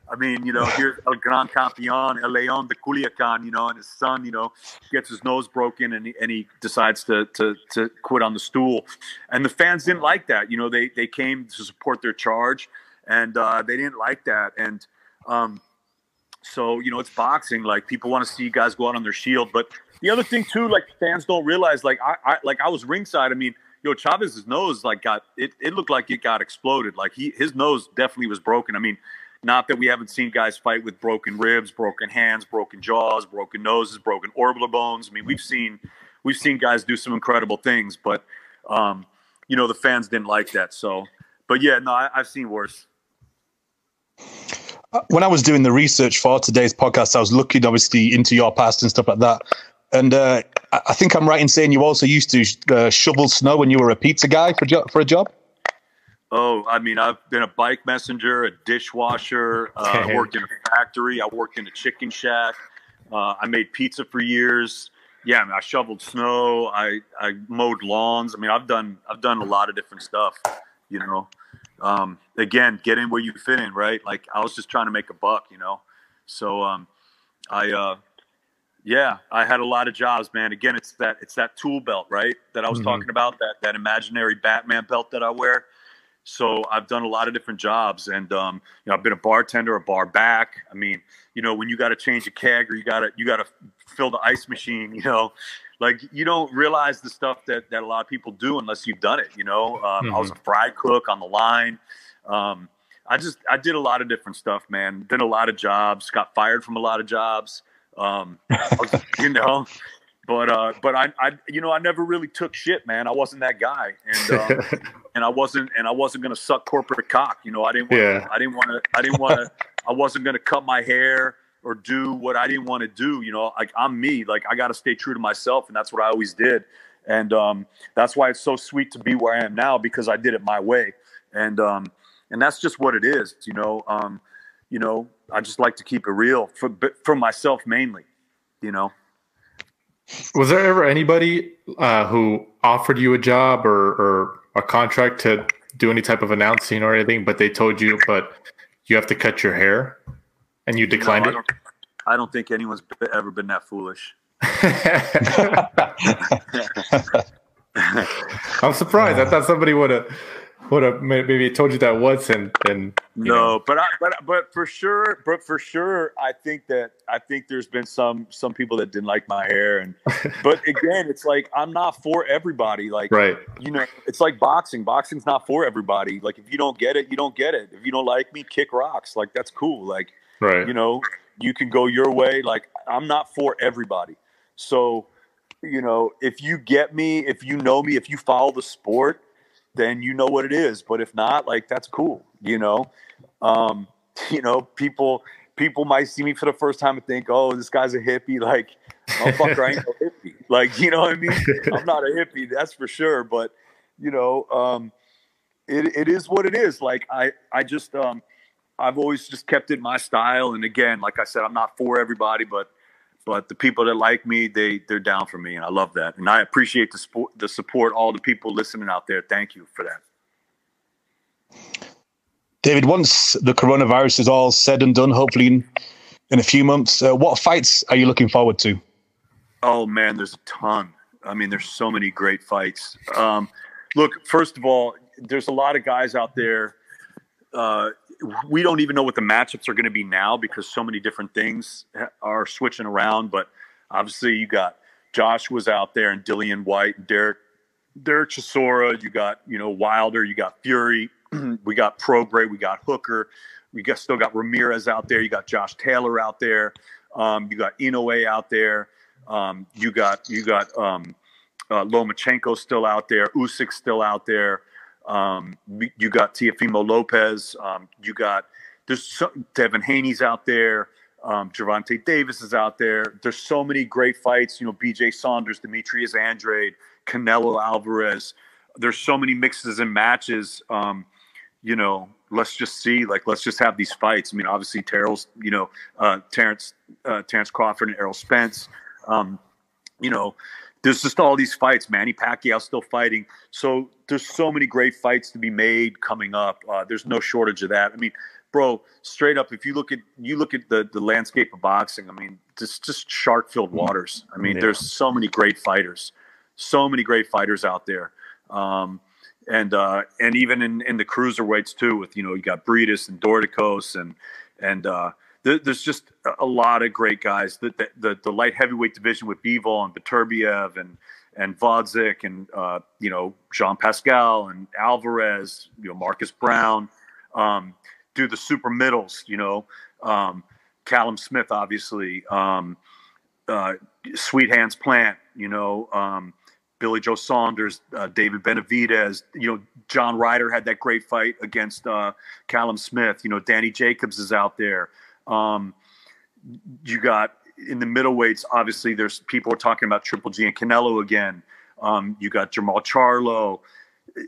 I mean, you know, here's El Gran Campeón, El León de Culiacán, you know, and his son, you know, gets his nose broken, and he, and he decides to to to quit on the stool. And the fans didn't like that. You know, they they came to support their charge, and uh, they didn't like that. And um, so, you know, it's boxing. Like, people want to see guys go out on their shield. But the other thing too, like, fans don't realize, like I, I like I was ringside. I mean, yo, Chavez's nose like got it. It looked like it got exploded. Like he his nose definitely was broken. I mean. Not that we haven't seen guys fight with broken ribs, broken hands, broken jaws, broken noses, broken orbital bones. I mean, we've seen we've seen guys do some incredible things, but um, you know, the fans didn't like that. So, but yeah, no, I, I've seen worse. When I was doing the research for today's podcast, I was looking obviously into your past and stuff like that, and uh, I think I'm right in saying you also used to uh, shovel snow when you were a pizza guy for jo- for a job. Oh, I mean, I've been a bike messenger, a dishwasher. Uh, I worked in a factory. I worked in a chicken shack. Uh, I made pizza for years. Yeah, I mean, I shoveled snow. I, I mowed lawns. I mean, I've done I've done a lot of different stuff. You know, um, again, get in where you fit in, right? Like I was just trying to make a buck, you know. So um, I, uh, yeah, I had a lot of jobs, man. Again, it's that it's that tool belt, right? That I was mm-hmm. talking about. That that imaginary Batman belt that I wear. So I've done a lot of different jobs, and um, you know, I've been a bartender, a bar back. I mean, you know, when you got to change a keg or you got to you got to fill the ice machine, you know, like you don't realize the stuff that that a lot of people do unless you've done it. You know, um, mm-hmm. I was a fry cook on the line. Um, I just I did a lot of different stuff, man. Did a lot of jobs. Got fired from a lot of jobs. Um, was, you know. But uh, but I, I you know I never really took shit, man. I wasn't that guy, and uh, and I wasn't and I wasn't gonna suck corporate cock, you know. I didn't want yeah. I didn't want to I didn't want to I wasn't gonna cut my hair or do what I didn't want to do, you know. Like I'm me, like I gotta stay true to myself, and that's what I always did, and um, that's why it's so sweet to be where I am now, because I did it my way, and um, and that's just what it is, you know. Um, you know, I just like to keep it real for for myself mainly, you know. Was there ever anybody uh, who offered you a job or, or a contract to do any type of announcing or anything, but they told you, but you have to cut your hair, and you declined no, I it? Don't, I don't think anyone's ever been that foolish. I'm surprised. I thought somebody would have would have maybe told you that once, and and no, know. but I, but but for sure, but for sure, I think that I think there's been some some people that didn't like my hair, and but again, it's like I'm not for everybody. Like, right. you know, it's like boxing. Boxing's not for everybody. Like, if you don't get it, you don't get it. If you don't like me, kick rocks. Like, that's cool. Like, right. you know, you can go your way. Like, I'm not for everybody. So, you know, if you get me, if you know me, if you follow the sport, then you know what it is. But if not, like, that's cool. You know, um, you know, people, people might see me for the first time and think, oh, this guy's a hippie. Like, oh, fucker, I ain't no hippie. Like, you know what I mean? I'm not a hippie. That's for sure. But you know, um, it, it is what it is. Like I, I just, um, I've always just kept it my style. And again, like I said, I'm not for everybody, but, but the people that like me, they, they're down for me. And I love that. And I appreciate the support, the support, all the people listening out there. Thank you for that. David, once the coronavirus is all said and done, hopefully in, in a few months, uh, what fights are you looking forward to? Oh, man, there's a ton. I mean, there's so many great fights. Um, look, first of all, there's a lot of guys out there. Uh, we don't even know what the matchups are going to be now because so many different things are switching around. But obviously, you got Joshua's out there, and Dillian White, and Derek, Derek Chisora. You got, you know, Wilder. You got Fury. We got Prograis. We got Hooker. We got still got Ramirez out there. You got Josh Taylor out there. Um, you got Inoue out there. Um, you got you got um, uh, Lomachenko still out there. Usyk still out there. Um, you got Teofimo Lopez. Um, you got there's so, Devin Haney's out there. Um, Gervonta Davis is out there. There's so many great fights. You know, B J Saunders, Demetrius Andrade, Canelo Alvarez. There's so many mixes and matches. Um, you know, let's just see. Like, let's just have these fights. I mean, obviously, Terrell's. You know, uh, Terrence, uh, Terrence Crawford and Errol Spence. Um, you know, there's just all these fights. Manny Pacquiao's still fighting. So there's so many great fights to be made coming up. Uh, there's no shortage of that. I mean, bro, straight up, if you look at you look at the the landscape of boxing, I mean, just just shark-filled waters. I mean, yeah. There's so many great fighters, so many great fighters out there. Um, and uh, and even in, in the cruiserweights too, with you know you got Britas and Dorticos and and uh, th there's just a lot of great guys. The the, the, the light heavyweight division with Bivol and Beterbiev and and Vodzic and uh, you know Jean Pascal and Alvarez, you know Marcus Brown, um, do the super middles, you know um, Callum Smith obviously, um, uh, Sweet Hands Plant, you know. Um, Billy Joe Saunders, uh, David Benavidez, you know, John Ryder had that great fight against uh, Callum Smith. You know, Danny Jacobs is out there. Um, you got in the middleweights, obviously, there's people are talking about Triple G and Canelo again. Um, you got Jermall Charlo.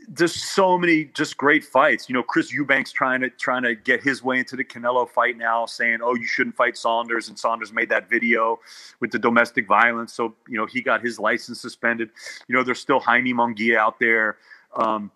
There's so many just great fights. You know, Chris Eubanks trying to trying to get his way into the Canelo fight now, saying, "Oh, you shouldn't fight Saunders." And Saunders made that video with the domestic violence, so you know he got his license suspended. You know, there's still Jaime Munguia out there. Um,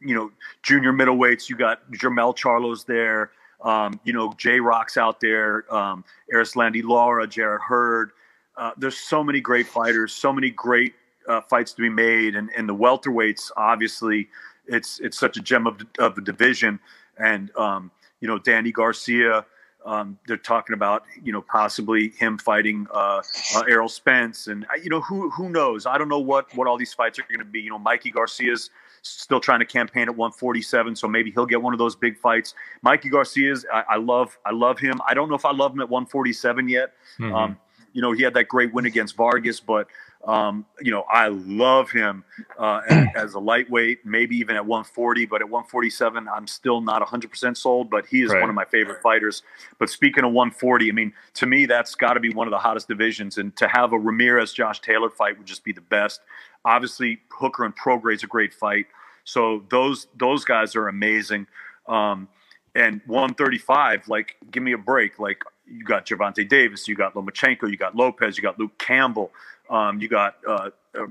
you know, junior middleweights. You got Jermell Charlo's there. Um, you know, J Rock's out there. Um, Erislandy Lara, Jarrett Hurd. Uh, there's so many great fighters. So many great. Uh, fights to be made, and, and the welterweights, obviously, it's it's such a gem of of the division. And um, you know, Danny Garcia, um, they're talking about you know possibly him fighting uh, uh, Errol Spence, and you know who who knows? I don't know what what all these fights are going to be. You know, Mikey Garcia's still trying to campaign at one forty-seven, so maybe he'll get one of those big fights. Mikey Garcia's, I, I love I love him. I don't know if I love him at one forty-seven yet. Mm-hmm. um, you know, he had that great win against Vargas, but. Um, you know, I love him uh, as, as a lightweight, maybe even at one forty, but at one forty-seven, I'm still not one hundred percent sold, but he is right. one of my favorite right. fighters. But speaking of one forty, I mean, to me, that's got to be one of the hottest divisions. And to have a Ramirez-Josh Taylor fight would just be the best. Obviously, Hooker and Prograde's a great fight. So those those guys are amazing. Um, and one thirty-five, like, give me a break. Like, you got Gervonta Davis, you got Lomachenko, you got Lopez, you got Luke Campbell. Um, you got uh, uh,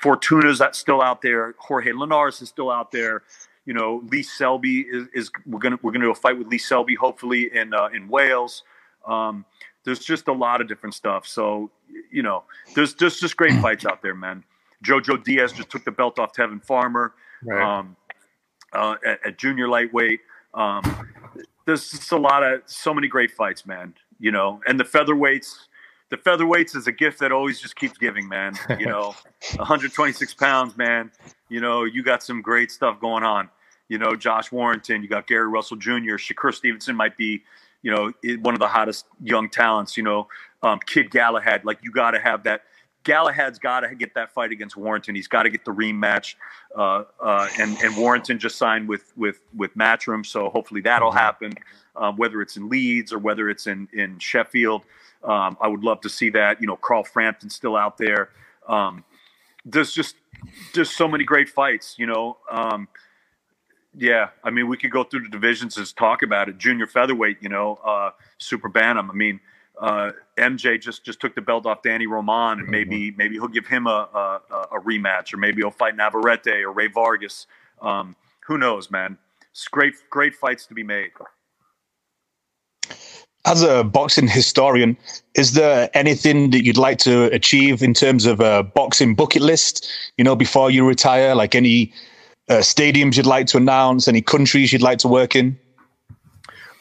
Fortuna's that's still out there. Jorge Linares is still out there. You know, Lee Selby is, is we're gonna we're gonna do a fight with Lee Selby hopefully in uh, in Wales. Um, there's just a lot of different stuff. So you know, there's just just great fights out there, man. Jojo Diaz just took the belt off Tevin Farmer right. um, uh, at, at junior lightweight. Um, there's just a lot of so many great fights, man. You know, and the featherweights. The featherweights is a gift that always just keeps giving, man. You know, one hundred twenty-six pounds, man. You know, you got some great stuff going on. You know, Josh Warrington, you got Gary Russell Junior Shakur Stevenson might be, you know, one of the hottest young talents. You know, um, Kid Galahad, like you got to have that. Galahad's got to get that fight against Warrington. He's got to get the rematch. Uh, uh, and, and Warrington just signed with, with, with Matchroom, so hopefully that'll happen, um, whether it's in Leeds or whether it's in, in Sheffield. Um, I would love to see that. You know, Carl Frampton's still out there. Um, there's just just so many great fights, you know. Um, yeah, I mean, we could go through the divisions and talk about it. Junior featherweight, you know, uh, super bantam. I mean, uh, M J just just took the belt off Danny Roman, and maybe maybe he'll give him a, a, a rematch, or maybe he'll fight Navarrete or Ray Vargas. Um, who knows, man? It's great, great fights to be made. As a boxing historian, is there anything that you'd like to achieve in terms of a boxing bucket list, you know, before you retire, like any uh, stadiums you'd like to announce, any countries you'd like to work in?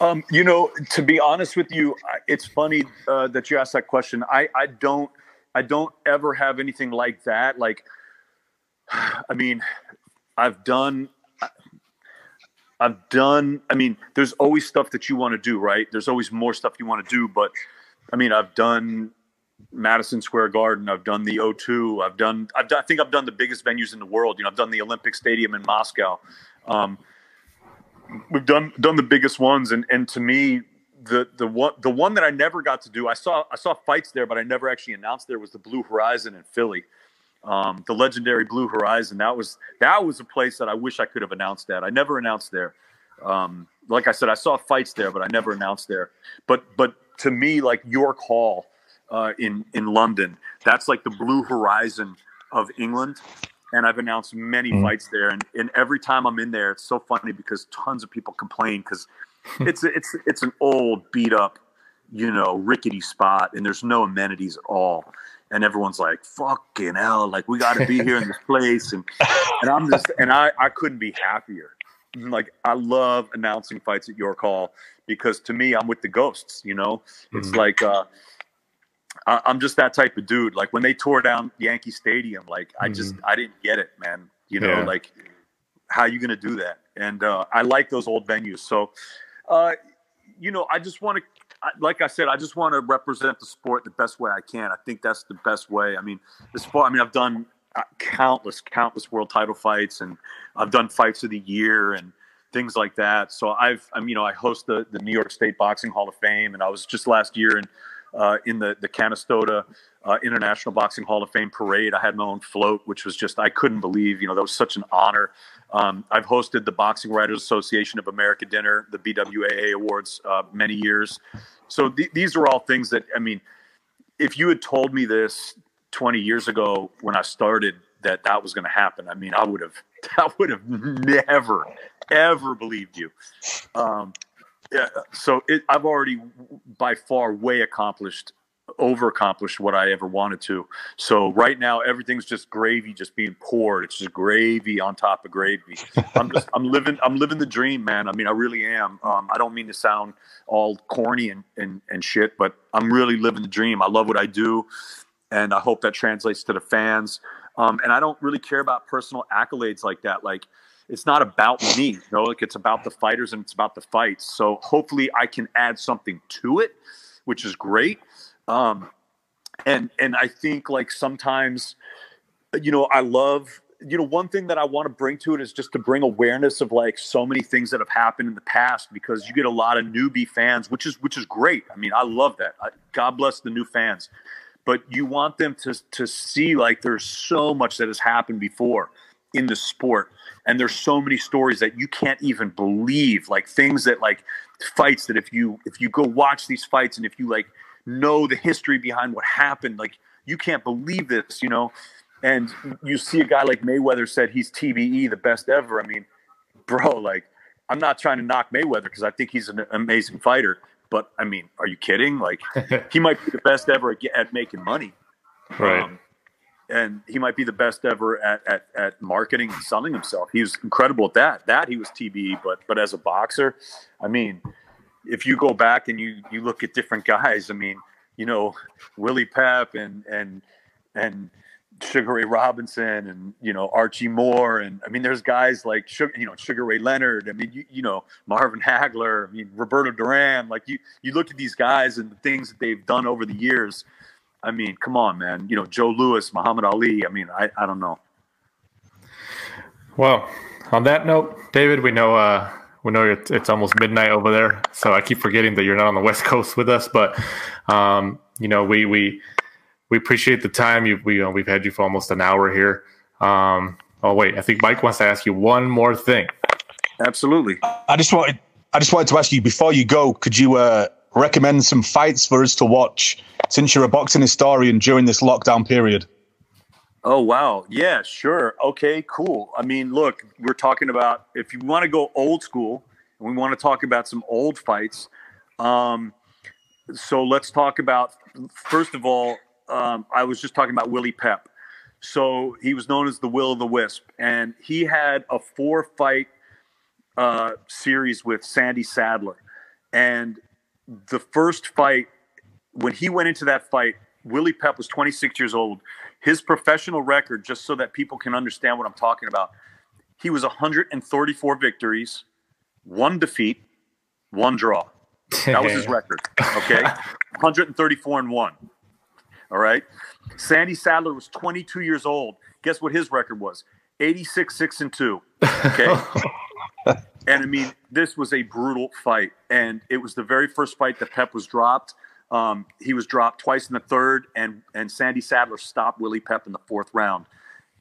Um, you know, to be honest with you, it's funny uh, that you asked that question. I, I don't, I don't ever have anything like that. Like, I mean, I've done, I'm done. I mean, there's always stuff that you want to do, right? There's always more stuff you want to do. But, I mean, I've done Madison Square Garden. I've done the O two. I've done – I think I've done the biggest venues in the world. You know, I've done the Olympic Stadium in Moscow. Um, we've done done the biggest ones. And, and to me, the the one, the one that I never got to do – I saw I saw fights there, but I never actually announced there was the Blue Horizon in Philly. Um, the legendary Blue Horizon. That was that was a place that I wish I could have announced that. I never announced there. Um, like I said, I saw fights there, but I never announced there. But but to me, like York Hall uh, in in London, that's like the Blue Horizon of England. And I've announced many mm. fights there. And, and every time I'm in there, it's so funny because tons of people complain because it's it's it's an old beat up, you know, rickety spot, and there's no amenities at all. And everyone's like, fucking hell, like we got to be here in this place. And and I'm just, and I, I couldn't be happier. Like I love announcing fights at York Hall because to me, I'm with the ghosts, you know, it's mm-hmm. like, uh, I, I'm just that type of dude. Like when they tore down Yankee Stadium, like I just, mm-hmm. I didn't get it, man. You know, yeah. like how you going to do that? And, uh, I like those old venues. So, uh, you know, I just want to, like I said, I just want to represent the sport the best way I can. I think that's the best way. I mean, as far, I mean, I've done countless, countless world title fights, and I've done fights of the year and things like that. So I've, I'm, you know, I host the, the New York State Boxing Hall of Fame, and I was just last year in uh, in the the Canastota uh, International Boxing Hall of Fame parade. I had my own float, which was just I couldn't believe. You know, that was such an honor. Um, I've hosted the Boxing Writers Association of America dinner, the B W A A awards, uh, many years. So th- these are all things that, I mean, if you had told me this twenty years ago when I started that that was going to happen, I mean, I would have, I would have never, ever believed you. Um, yeah, so it, I've already by far way accomplished, over accomplished what I ever wanted to. So right now everything's just gravy, just being poured. It's just gravy on top of gravy. I'm just, I'm living, I'm living the dream, man. I mean, I really am. Um, I don't mean to sound all corny and, and, and shit, but I'm really living the dream. I love what I do. And I hope that translates to the fans. Um, and I don't really care about personal accolades like that. Like it's not about me, you know, like it's about the fighters and it's about the fights. So hopefully I can add something to it, which is great. Um, and, and I think like sometimes, you know, I love, you know, one thing that I want to bring to it is just to bring awareness of like so many things that have happened in the past, because you get a lot of newbie fans, which is, which is great. I mean, I love that. I, God bless the new fans, but you want them to, to see like, there's so much that has happened before in the sport. And there's so many stories that you can't even believe, like things that like fights that if you, if you go watch these fights and if you like, know the history behind what happened, like you can't believe this, you know. And you see a guy like Mayweather said he's T B E, the best ever. I mean, bro, like I'm not trying to knock Mayweather because I think he's an amazing fighter, but I mean, are you kidding? Like he might be the best ever at making money, right? Um, and he might be the best ever at at, at marketing and selling himself. He was incredible at that. That he was T B E, but but as a boxer, I mean. If you go back and you, you look at different guys, I mean, you know, Willie Pep and and and Sugar Ray Robinson and, you know, Archie Moore. And, I mean, there's guys like, Sugar, you know, Sugar Ray Leonard. I mean, you, you know, Marvin Hagler. I mean, Roberto Duran. Like, you, you look at these guys and the things that they've done over the years. I mean, come on, man. You know, Joe Louis, Muhammad Ali. I mean, I, I don't know. Well, on that note, David, we know uh... – we know it's, it's almost midnight over there, so I keep forgetting that you're not on the West Coast with us. But um, you know, we we we appreciate the time. You, we uh, we've had you for almost an hour here. Um, oh wait, I think Mike wants to ask you one more thing. Absolutely. I just wanted I just wanted to ask you before you go. Could you uh, recommend some fights for us to watch since you're a boxing historian during this lockdown period? Oh, wow. Yeah, sure. Okay, cool. I mean, look, we're talking about if you want to go old school and we want to talk about some old fights. Um, so let's talk about, first of all, um, I was just talking about Willie Pep. So he was known as the Will of the Wisp, and he had a four fight uh, series with Sandy Sadler. And the first fight, when he went into that fight, Willie Pep was twenty-six years old. His professional record, just so that people can understand what I'm talking about, he was one hundred thirty-four victories, one defeat, one draw. That was his record, okay? one thirty-four and one, all right? Sandy Sadler was twenty-two years old. Guess what his record was? eighty-six, six and two, okay? And, I mean, this was a brutal fight, and it was the very first fight that Pep was dropped. Um, he was dropped twice in the third, and, and Sandy Sadler stopped Willie Pep in the fourth round.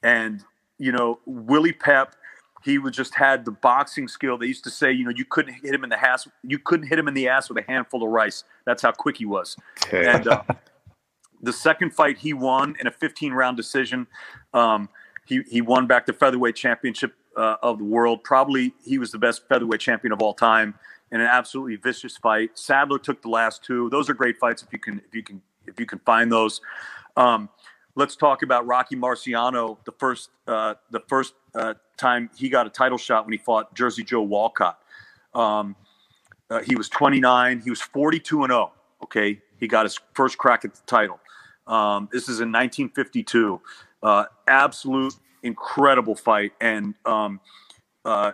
And, you know, Willie Pep, he was just had the boxing skill. They used to say, you know, you couldn't hit him in the ass. You couldn't hit him in the ass with a handful of rice. That's how quick he was. Yeah. And uh, the second fight he won in a fifteen round decision. Um, he, he won back the featherweight championship uh, of the world. Probably he was the best featherweight champion of all time in an absolutely vicious fight. Sadler took the last two. Those are great fights. If you can, if you can, if you can find those. Um, Let's talk about Rocky Marciano, the first uh, the first uh, time he got a title shot when he fought Jersey Joe Walcott. Um, uh, he was twenty-nine. He was forty-two and oh, okay? He got his first crack at the title. Um, this is in nineteen fifty-two. Uh, absolute incredible fight. And um, uh,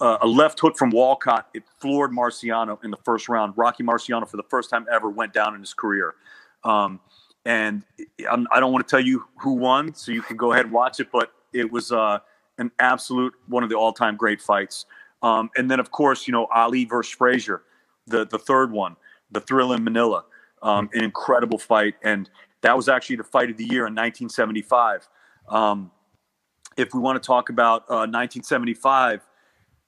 uh, a left hook from Walcott, it floored Marciano in the first round. Rocky Marciano, for the first time ever, went down in his career. Um And I don't want to tell you who won, so you can go ahead and watch it. But it was uh, an absolute one of the all-time great fights. Um, and then, of course, you know, Ali versus Frazier, the the third one, the Thrill in Manila, um, an incredible fight. And that was actually the fight of the year in nineteen seventy-five. Um, if we want to talk about uh, nineteen seventy-five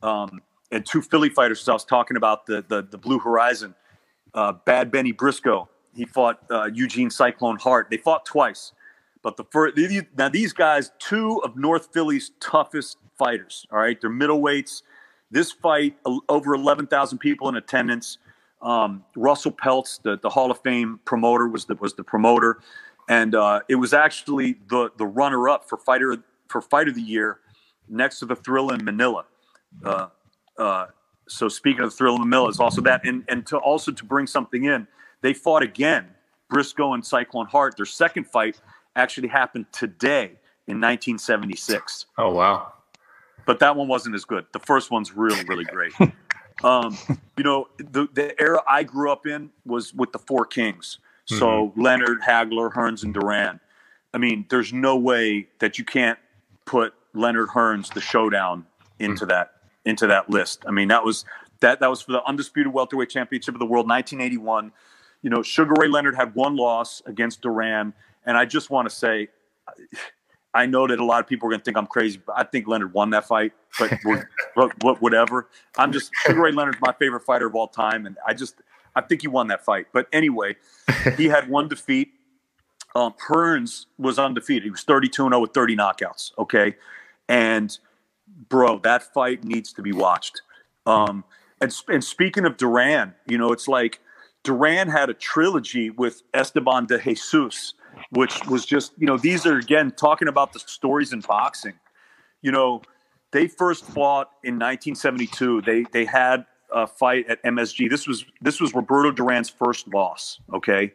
um, and two Philly fighters, I was talking about the the, the Blue Horizon, uh, Bad Benny Briscoe. He fought uh, Eugene Cyclone Hart. They fought twice, but the first now these guys, two of North Philly's toughest fighters. All right, they're middleweights. This fight, over eleven thousand people in attendance. Um, Russell Peltz, the, the Hall of Fame promoter, was the was the promoter, and uh, it was actually the the runner up for fighter for fight of the year, next to the Thrill in Manila. Uh, uh, so speaking of the Thrill in Manila, is also that, and and to also to bring something in. They fought again, Briscoe and Cyclone Hart. Their second fight actually happened today in nineteen seventy-six. Oh, wow. But that one wasn't as good. The first one's really, really great. um, you know, the, the era I grew up in was with the Four Kings. So mm-hmm. Leonard, Hagler, Hearns, and Duran. I mean, there's no way that you can't put Leonard Hearns, the showdown, into mm-hmm. that into that list. I mean, that was that that was for the Undisputed Welterweight Championship of the World, nineteen eighty-one. You know, Sugar Ray Leonard had one loss against Duran. And I just want to say, I know that a lot of people are going to think I'm crazy, but I think Leonard won that fight. But whatever. I'm just, Sugar Ray Leonard's my favorite fighter of all time. And I just, I think he won that fight. But anyway, he had one defeat. Um, Hearns was undefeated. He was thirty-two and oh with thirty knockouts. Okay. And, bro, that fight needs to be watched. Um, and, and speaking of Duran, you know, it's like, Duran had a trilogy with Esteban de Jesus, which was just, you know, these are, again, talking about the stories in boxing. You know, they first fought in nineteen seventy-two. They they had a fight at M S G. This was this was Roberto Duran's first loss, okay?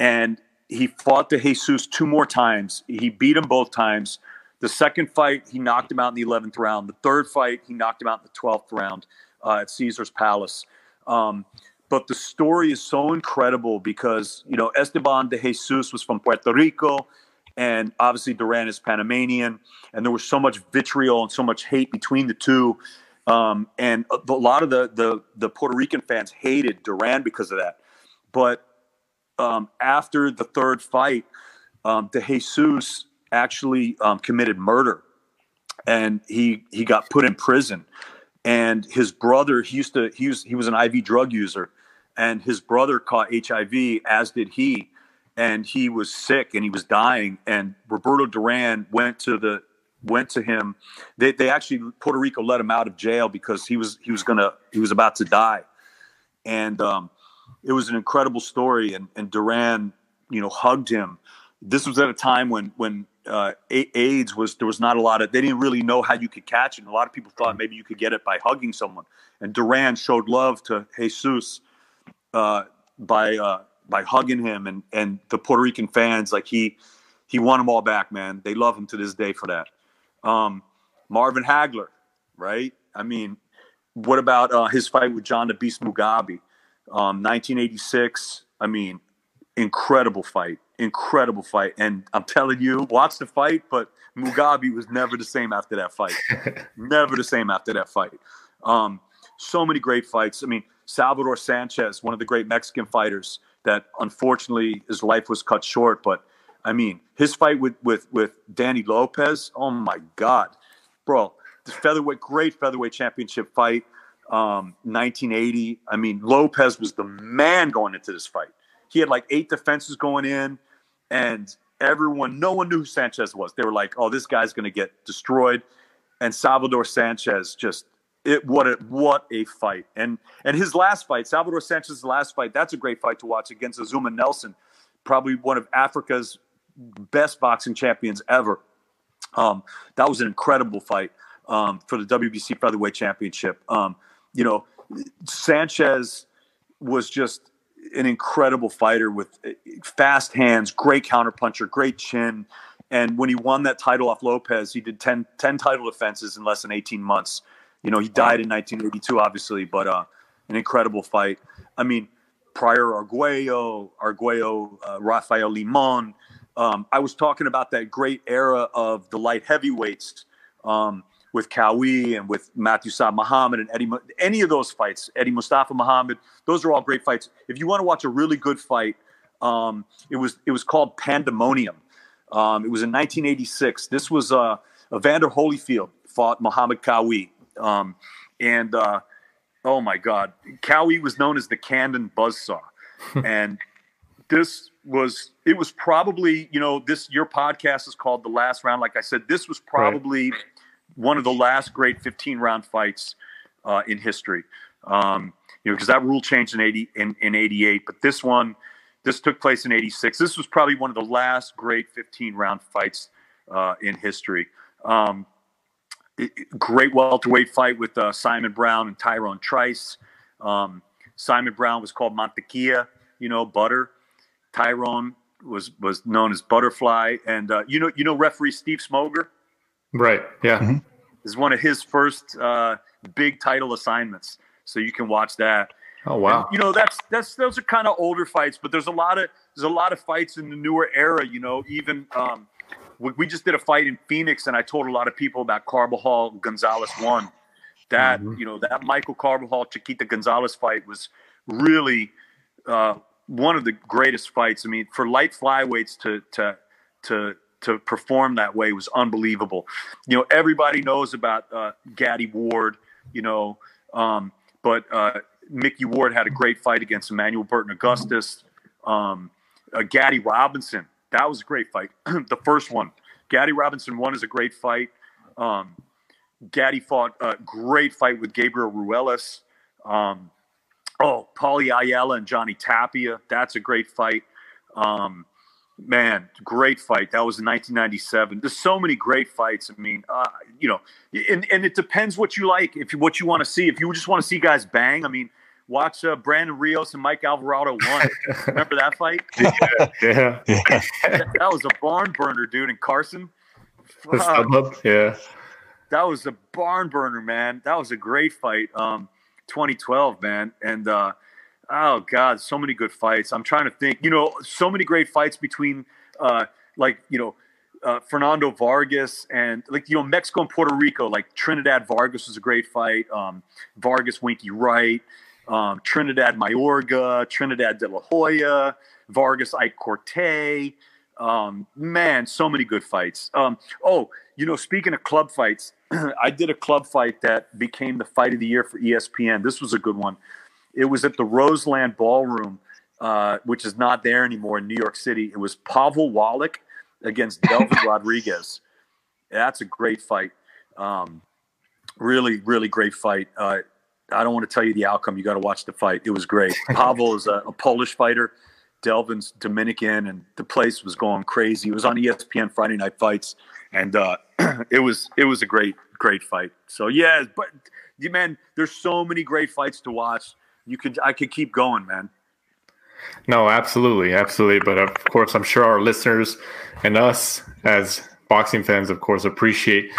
And he fought de Jesus two more times. He beat him both times. The second fight, he knocked him out in the eleventh round. The third fight, he knocked him out in the twelfth round uh, at Caesar's Palace. Um But the story is so incredible because, you know, Esteban de Jesus was from Puerto Rico and obviously Duran is Panamanian. And there was so much vitriol and so much hate between the two. Um, and a lot of the, the, the Puerto Rican fans hated Duran because of that. But um, after the third fight, um, de Jesus actually um, committed murder and he, he got put in prison. And his brother, he used to, he was, he was an I V drug user. And his brother caught H I V, as did he, and he was sick and he was dying. And Roberto Duran went to the went to him. They they actually Puerto Rico let him out of jail because he was he was gonna he was about to die. And um, it was an incredible story. And and Duran, you know, hugged him. This was at a time when when uh, AIDS was there was not a lot of they didn't really know how you could catch it. And a lot of people thought maybe you could get it by hugging someone. And Duran showed love to Jesus. Uh, by uh, by hugging him and and the Puerto Rican fans, like he he won them all back, man. They love him to this day for that. Um, Marvin Hagler, right? I mean, what about uh, his fight with John the Beast Mugabe, um, nineteen eighty-six? I mean, incredible fight, incredible fight. And I'm telling you, watch the fight, but Mugabe was never the same after that fight. Never the same after that fight. Um, so many great fights. I mean, Salvador Sanchez, one of the great Mexican fighters that unfortunately his life was cut short. But I mean, his fight with, with, with Danny Lopez, oh my God, bro, the featherweight, great featherweight championship fight, um, nineteen eighty. I mean, Lopez was the man going into this fight. He had like eight defenses going in, and everyone, no one knew who Sanchez was. They were like, oh, this guy's going to get destroyed. And Salvador Sanchez just, it, what a, what a fight. And, and his last fight, Salvador Sanchez's last fight, that's a great fight to watch against Azuma Nelson, probably one of Africa's best boxing champions ever. Um, that was an incredible fight um, for the W B C Featherweight Championship. Um, you know, Sanchez was just an incredible fighter with fast hands, great counterpuncher, great chin. And when he won that title off Lopez, he did ten, ten title defenses in less than eighteen months. You know, he died in nineteen eighty-two, obviously, but uh, an incredible fight. I mean, Prior Arguello, Arguello, uh, Rafael Limon. Um, I was talking about that great era of the light heavyweights um, with Kawi and with Matthew Saad Muhammad and Eddie. Any of those fights, Eddie Mustafa Muhammad, those are all great fights. If you want to watch a really good fight, um, it was it was called Pandemonium. Um, it was in nineteen eighty-six. This was uh, Evander Holyfield fought Muhammad Kawi, um, and uh, oh my God, Kawi was known as the Camden Buzzsaw, and this was, it was probably, you know, this, your podcast is called The Last Round. Like I said, this was probably right. one of the last great fifteen round fights uh, in history. Um, you know, because that rule changed in eighty in, in eighty-eight, but this one, this took place in eighty-six. This was probably one of the last great fifteen round fights uh, in history. Um, it, great welterweight fight with uh, Simon Brown and Tyrone Trice. Um, Simon Brown was called Mantequilla, you know, butter. Tyrone was was known as Butterfly, and uh, you know you know referee Steve Smoger, right? Yeah, mm-hmm. It's one of his first uh, big title assignments, so you can watch that. Oh wow! And, you know that's that's those are kind of older fights, but there's a lot of there's a lot of fights in the newer era. You know, even um, we, we just did a fight in Phoenix, and I told a lot of people about Carbajal Gonzalez one. That mm-hmm. you know that Michael Carbajal Chiquita Gonzalez fight was really. Uh, One of the greatest fights. I mean, for light flyweights to to to to perform that way was unbelievable. You know, everybody knows about uh, Gaddy Ward. You know, um, but uh, Mickey Ward had a great fight against Emmanuel Burton Augustus. Um, uh, Gaddy Robinson, that was a great fight. The first one, Gaddy Robinson won, is a great fight. Um, Gaddy fought a great fight with Gabriel Ruelas. Um, Oh, Paulie Ayala and Johnny Tapia. That's a great fight. Um, man, great fight. That was in nineteen ninety-seven. There's so many great fights. I mean, uh, you know, and, and it depends what you like, if you, what you want to see. If you just want to see guys bang, I mean, watch uh, Brandon Rios and Mike Alvarado one. Remember that fight? Yeah. yeah. yeah. That, that was a barn burner, dude, and Carson. Wow. Yeah. That was a barn burner, man. That was a great fight. Um, twenty twelve, man. And uh oh God, so many good fights. I'm trying to think, you know, so many great fights between uh like, you know, uh Fernando Vargas and like, you know, Mexico and Puerto Rico, like Trinidad Vargas was a great fight. Um Vargas Winky Wright, um Trinidad Mayorga, Trinidad De La Hoya, Vargas Ike Corte. Um man, so many good fights. Um oh, you know, speaking of club fights, I did a club fight that became the fight of the year for E S P N. This was a good one. It was at the Roseland Ballroom, uh, which is not there anymore in New York City. It was Pavel Wallach against Delvin Rodriguez. That's a great fight. Um, really, really great fight. Uh, I don't want to tell you the outcome. You got to watch the fight. It was great. Pavel is a, a Polish fighter. Delvin's Dominican, and the place was going crazy. It was on E S P N Friday Night Fights, and uh, it was it was a great great fight. So yeah, but you man, there's so many great fights to watch. You could I could keep going, man. No, absolutely, absolutely. But of course, I'm sure our listeners and us as boxing fans, of course, appreciate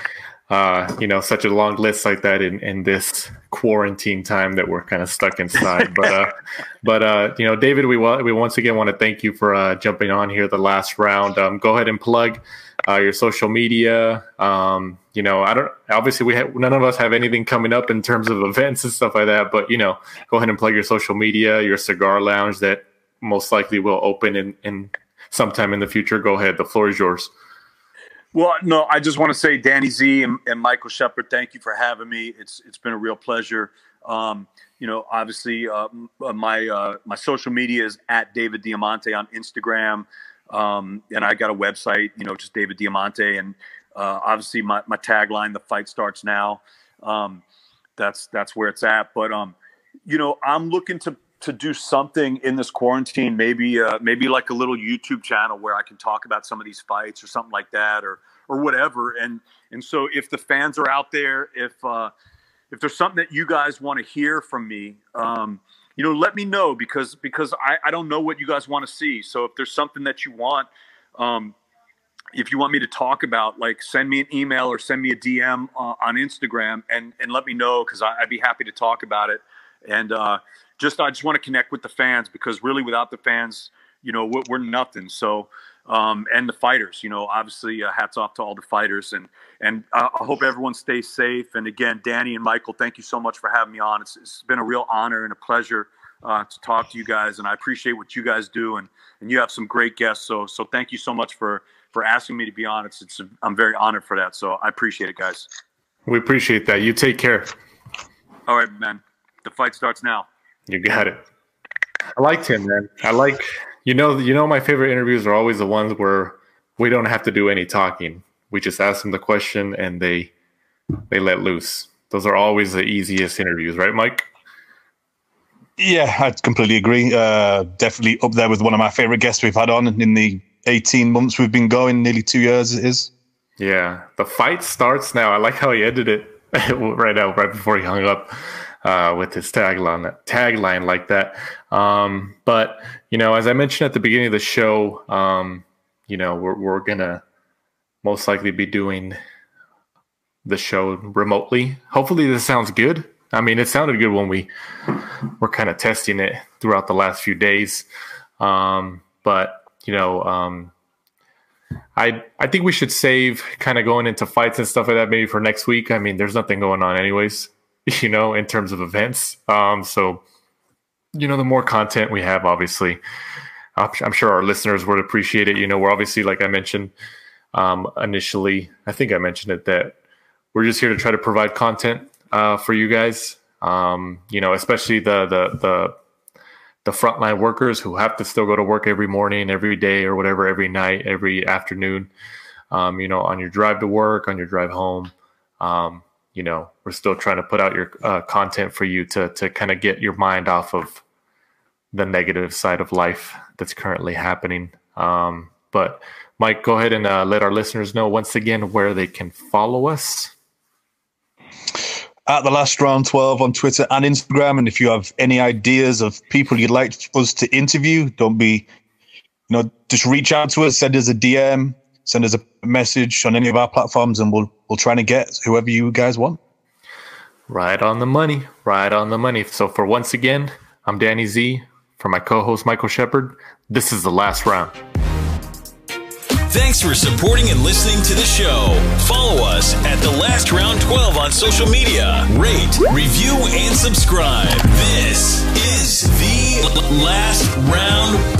uh, you know, such a long list like that in, in this quarantine time that we're kind of stuck inside. But, uh, but uh, you know, David, we we once again want to thank you for uh, jumping on here the last round. Um, go ahead and plug uh, your social media. Um, you know, I don't, obviously we have, none of us have anything coming up in terms of events and stuff like that, but, you know, go ahead and plug your social media, your cigar lounge that most likely will open in, in sometime in the future. Go ahead. The floor is yours. Well, no, I just want to say, Danny Z and, and Michael Shepard, thank you for having me. It's it's been a real pleasure. Um, you know, obviously, uh, my uh, my social media is at David Diamante on Instagram, um, and I got a website. You know, just David Diamante, and uh, obviously my my tagline, "The Fight Starts Now." Um, that's that's where it's at. But um, you know, I'm looking to to do something in this quarantine, maybe uh, maybe like a little YouTube channel where I can talk about some of these fights or something like that, or or whatever. And and so if the fans are out there, if uh, if there's something that you guys want to hear from me, um, you know, let me know, because because I, I don't know what you guys want to see. So if there's something that you want, um, if you want me to talk about, like, send me an email or send me a D M uh, on Instagram and, and let me know, because I'd be happy to talk about it. And uh, just I just want to connect with the fans, because really without the fans, you know, we're, we're nothing. So um, and the fighters, you know, obviously uh, hats off to all the fighters. And and I, I hope everyone stays safe. And again, Danny and Michael, thank you so much for having me on. It's, it's been a real honor and a pleasure uh, to talk to you guys. And I appreciate what you guys do. And, and you have some great guests. So so thank you so much for for asking me to be on. It's, it's I'm very honored for that. So I appreciate it, guys. We appreciate that. You take care. All right, man. The fight starts now. You got it. I liked him, man. I like, you know, you know, my favorite interviews are always the ones where we don't have to do any talking. We just ask them the question and they, they let loose. Those are always the easiest interviews, right, Mike? Yeah, I completely agree. Uh, definitely up there with one of my favorite guests we've had on in the eighteen months we've been going, nearly two years it is. Yeah. The fight starts now. I like how he ended it right out, right before he hung up. Uh, with his tagline, tagline like that. Um, but, you know, as I mentioned at the beginning of the show, um, you know, we're, we're going to most likely be doing the show remotely. Hopefully this sounds good. I mean, it sounded good when we were kind of testing it throughout the last few days. Um, but, you know, um, I I think we should save kind of going into fights and stuff like that maybe for next week. I mean, there's nothing going on anyways, you know, in terms of events. Um, so, you know, the more content we have, obviously, I'm sure our listeners would appreciate it. You know, we're obviously, like I mentioned um, initially, I think I mentioned it, that we're just here to try to provide content uh, for you guys, um, you know, especially the, the, the, the frontline workers who have to still go to work every morning, every day or whatever, every night, every afternoon, um, you know, on your drive to work, on your drive home, um, you know, we're still trying to put out your uh, content for you to to kind of get your mind off of the negative side of life that's currently happening. Um, but Mike, go ahead and uh, let our listeners know once again where they can follow us. At The Last Round twelve on Twitter and Instagram. And if you have any ideas of people you'd like us to interview, don't be, you know, just reach out to us, send us a D M. Send us a message on any of our platforms and we'll we'll try to get whoever you guys want. Right on the money. Right on the money. So for once again, I'm Danny Z. For my co-host, Michael Shepard, this is The Last Round. Thanks for supporting and listening to the show. Follow us at The Last Round twelve on social media. Rate, review, and subscribe. This is The Last Round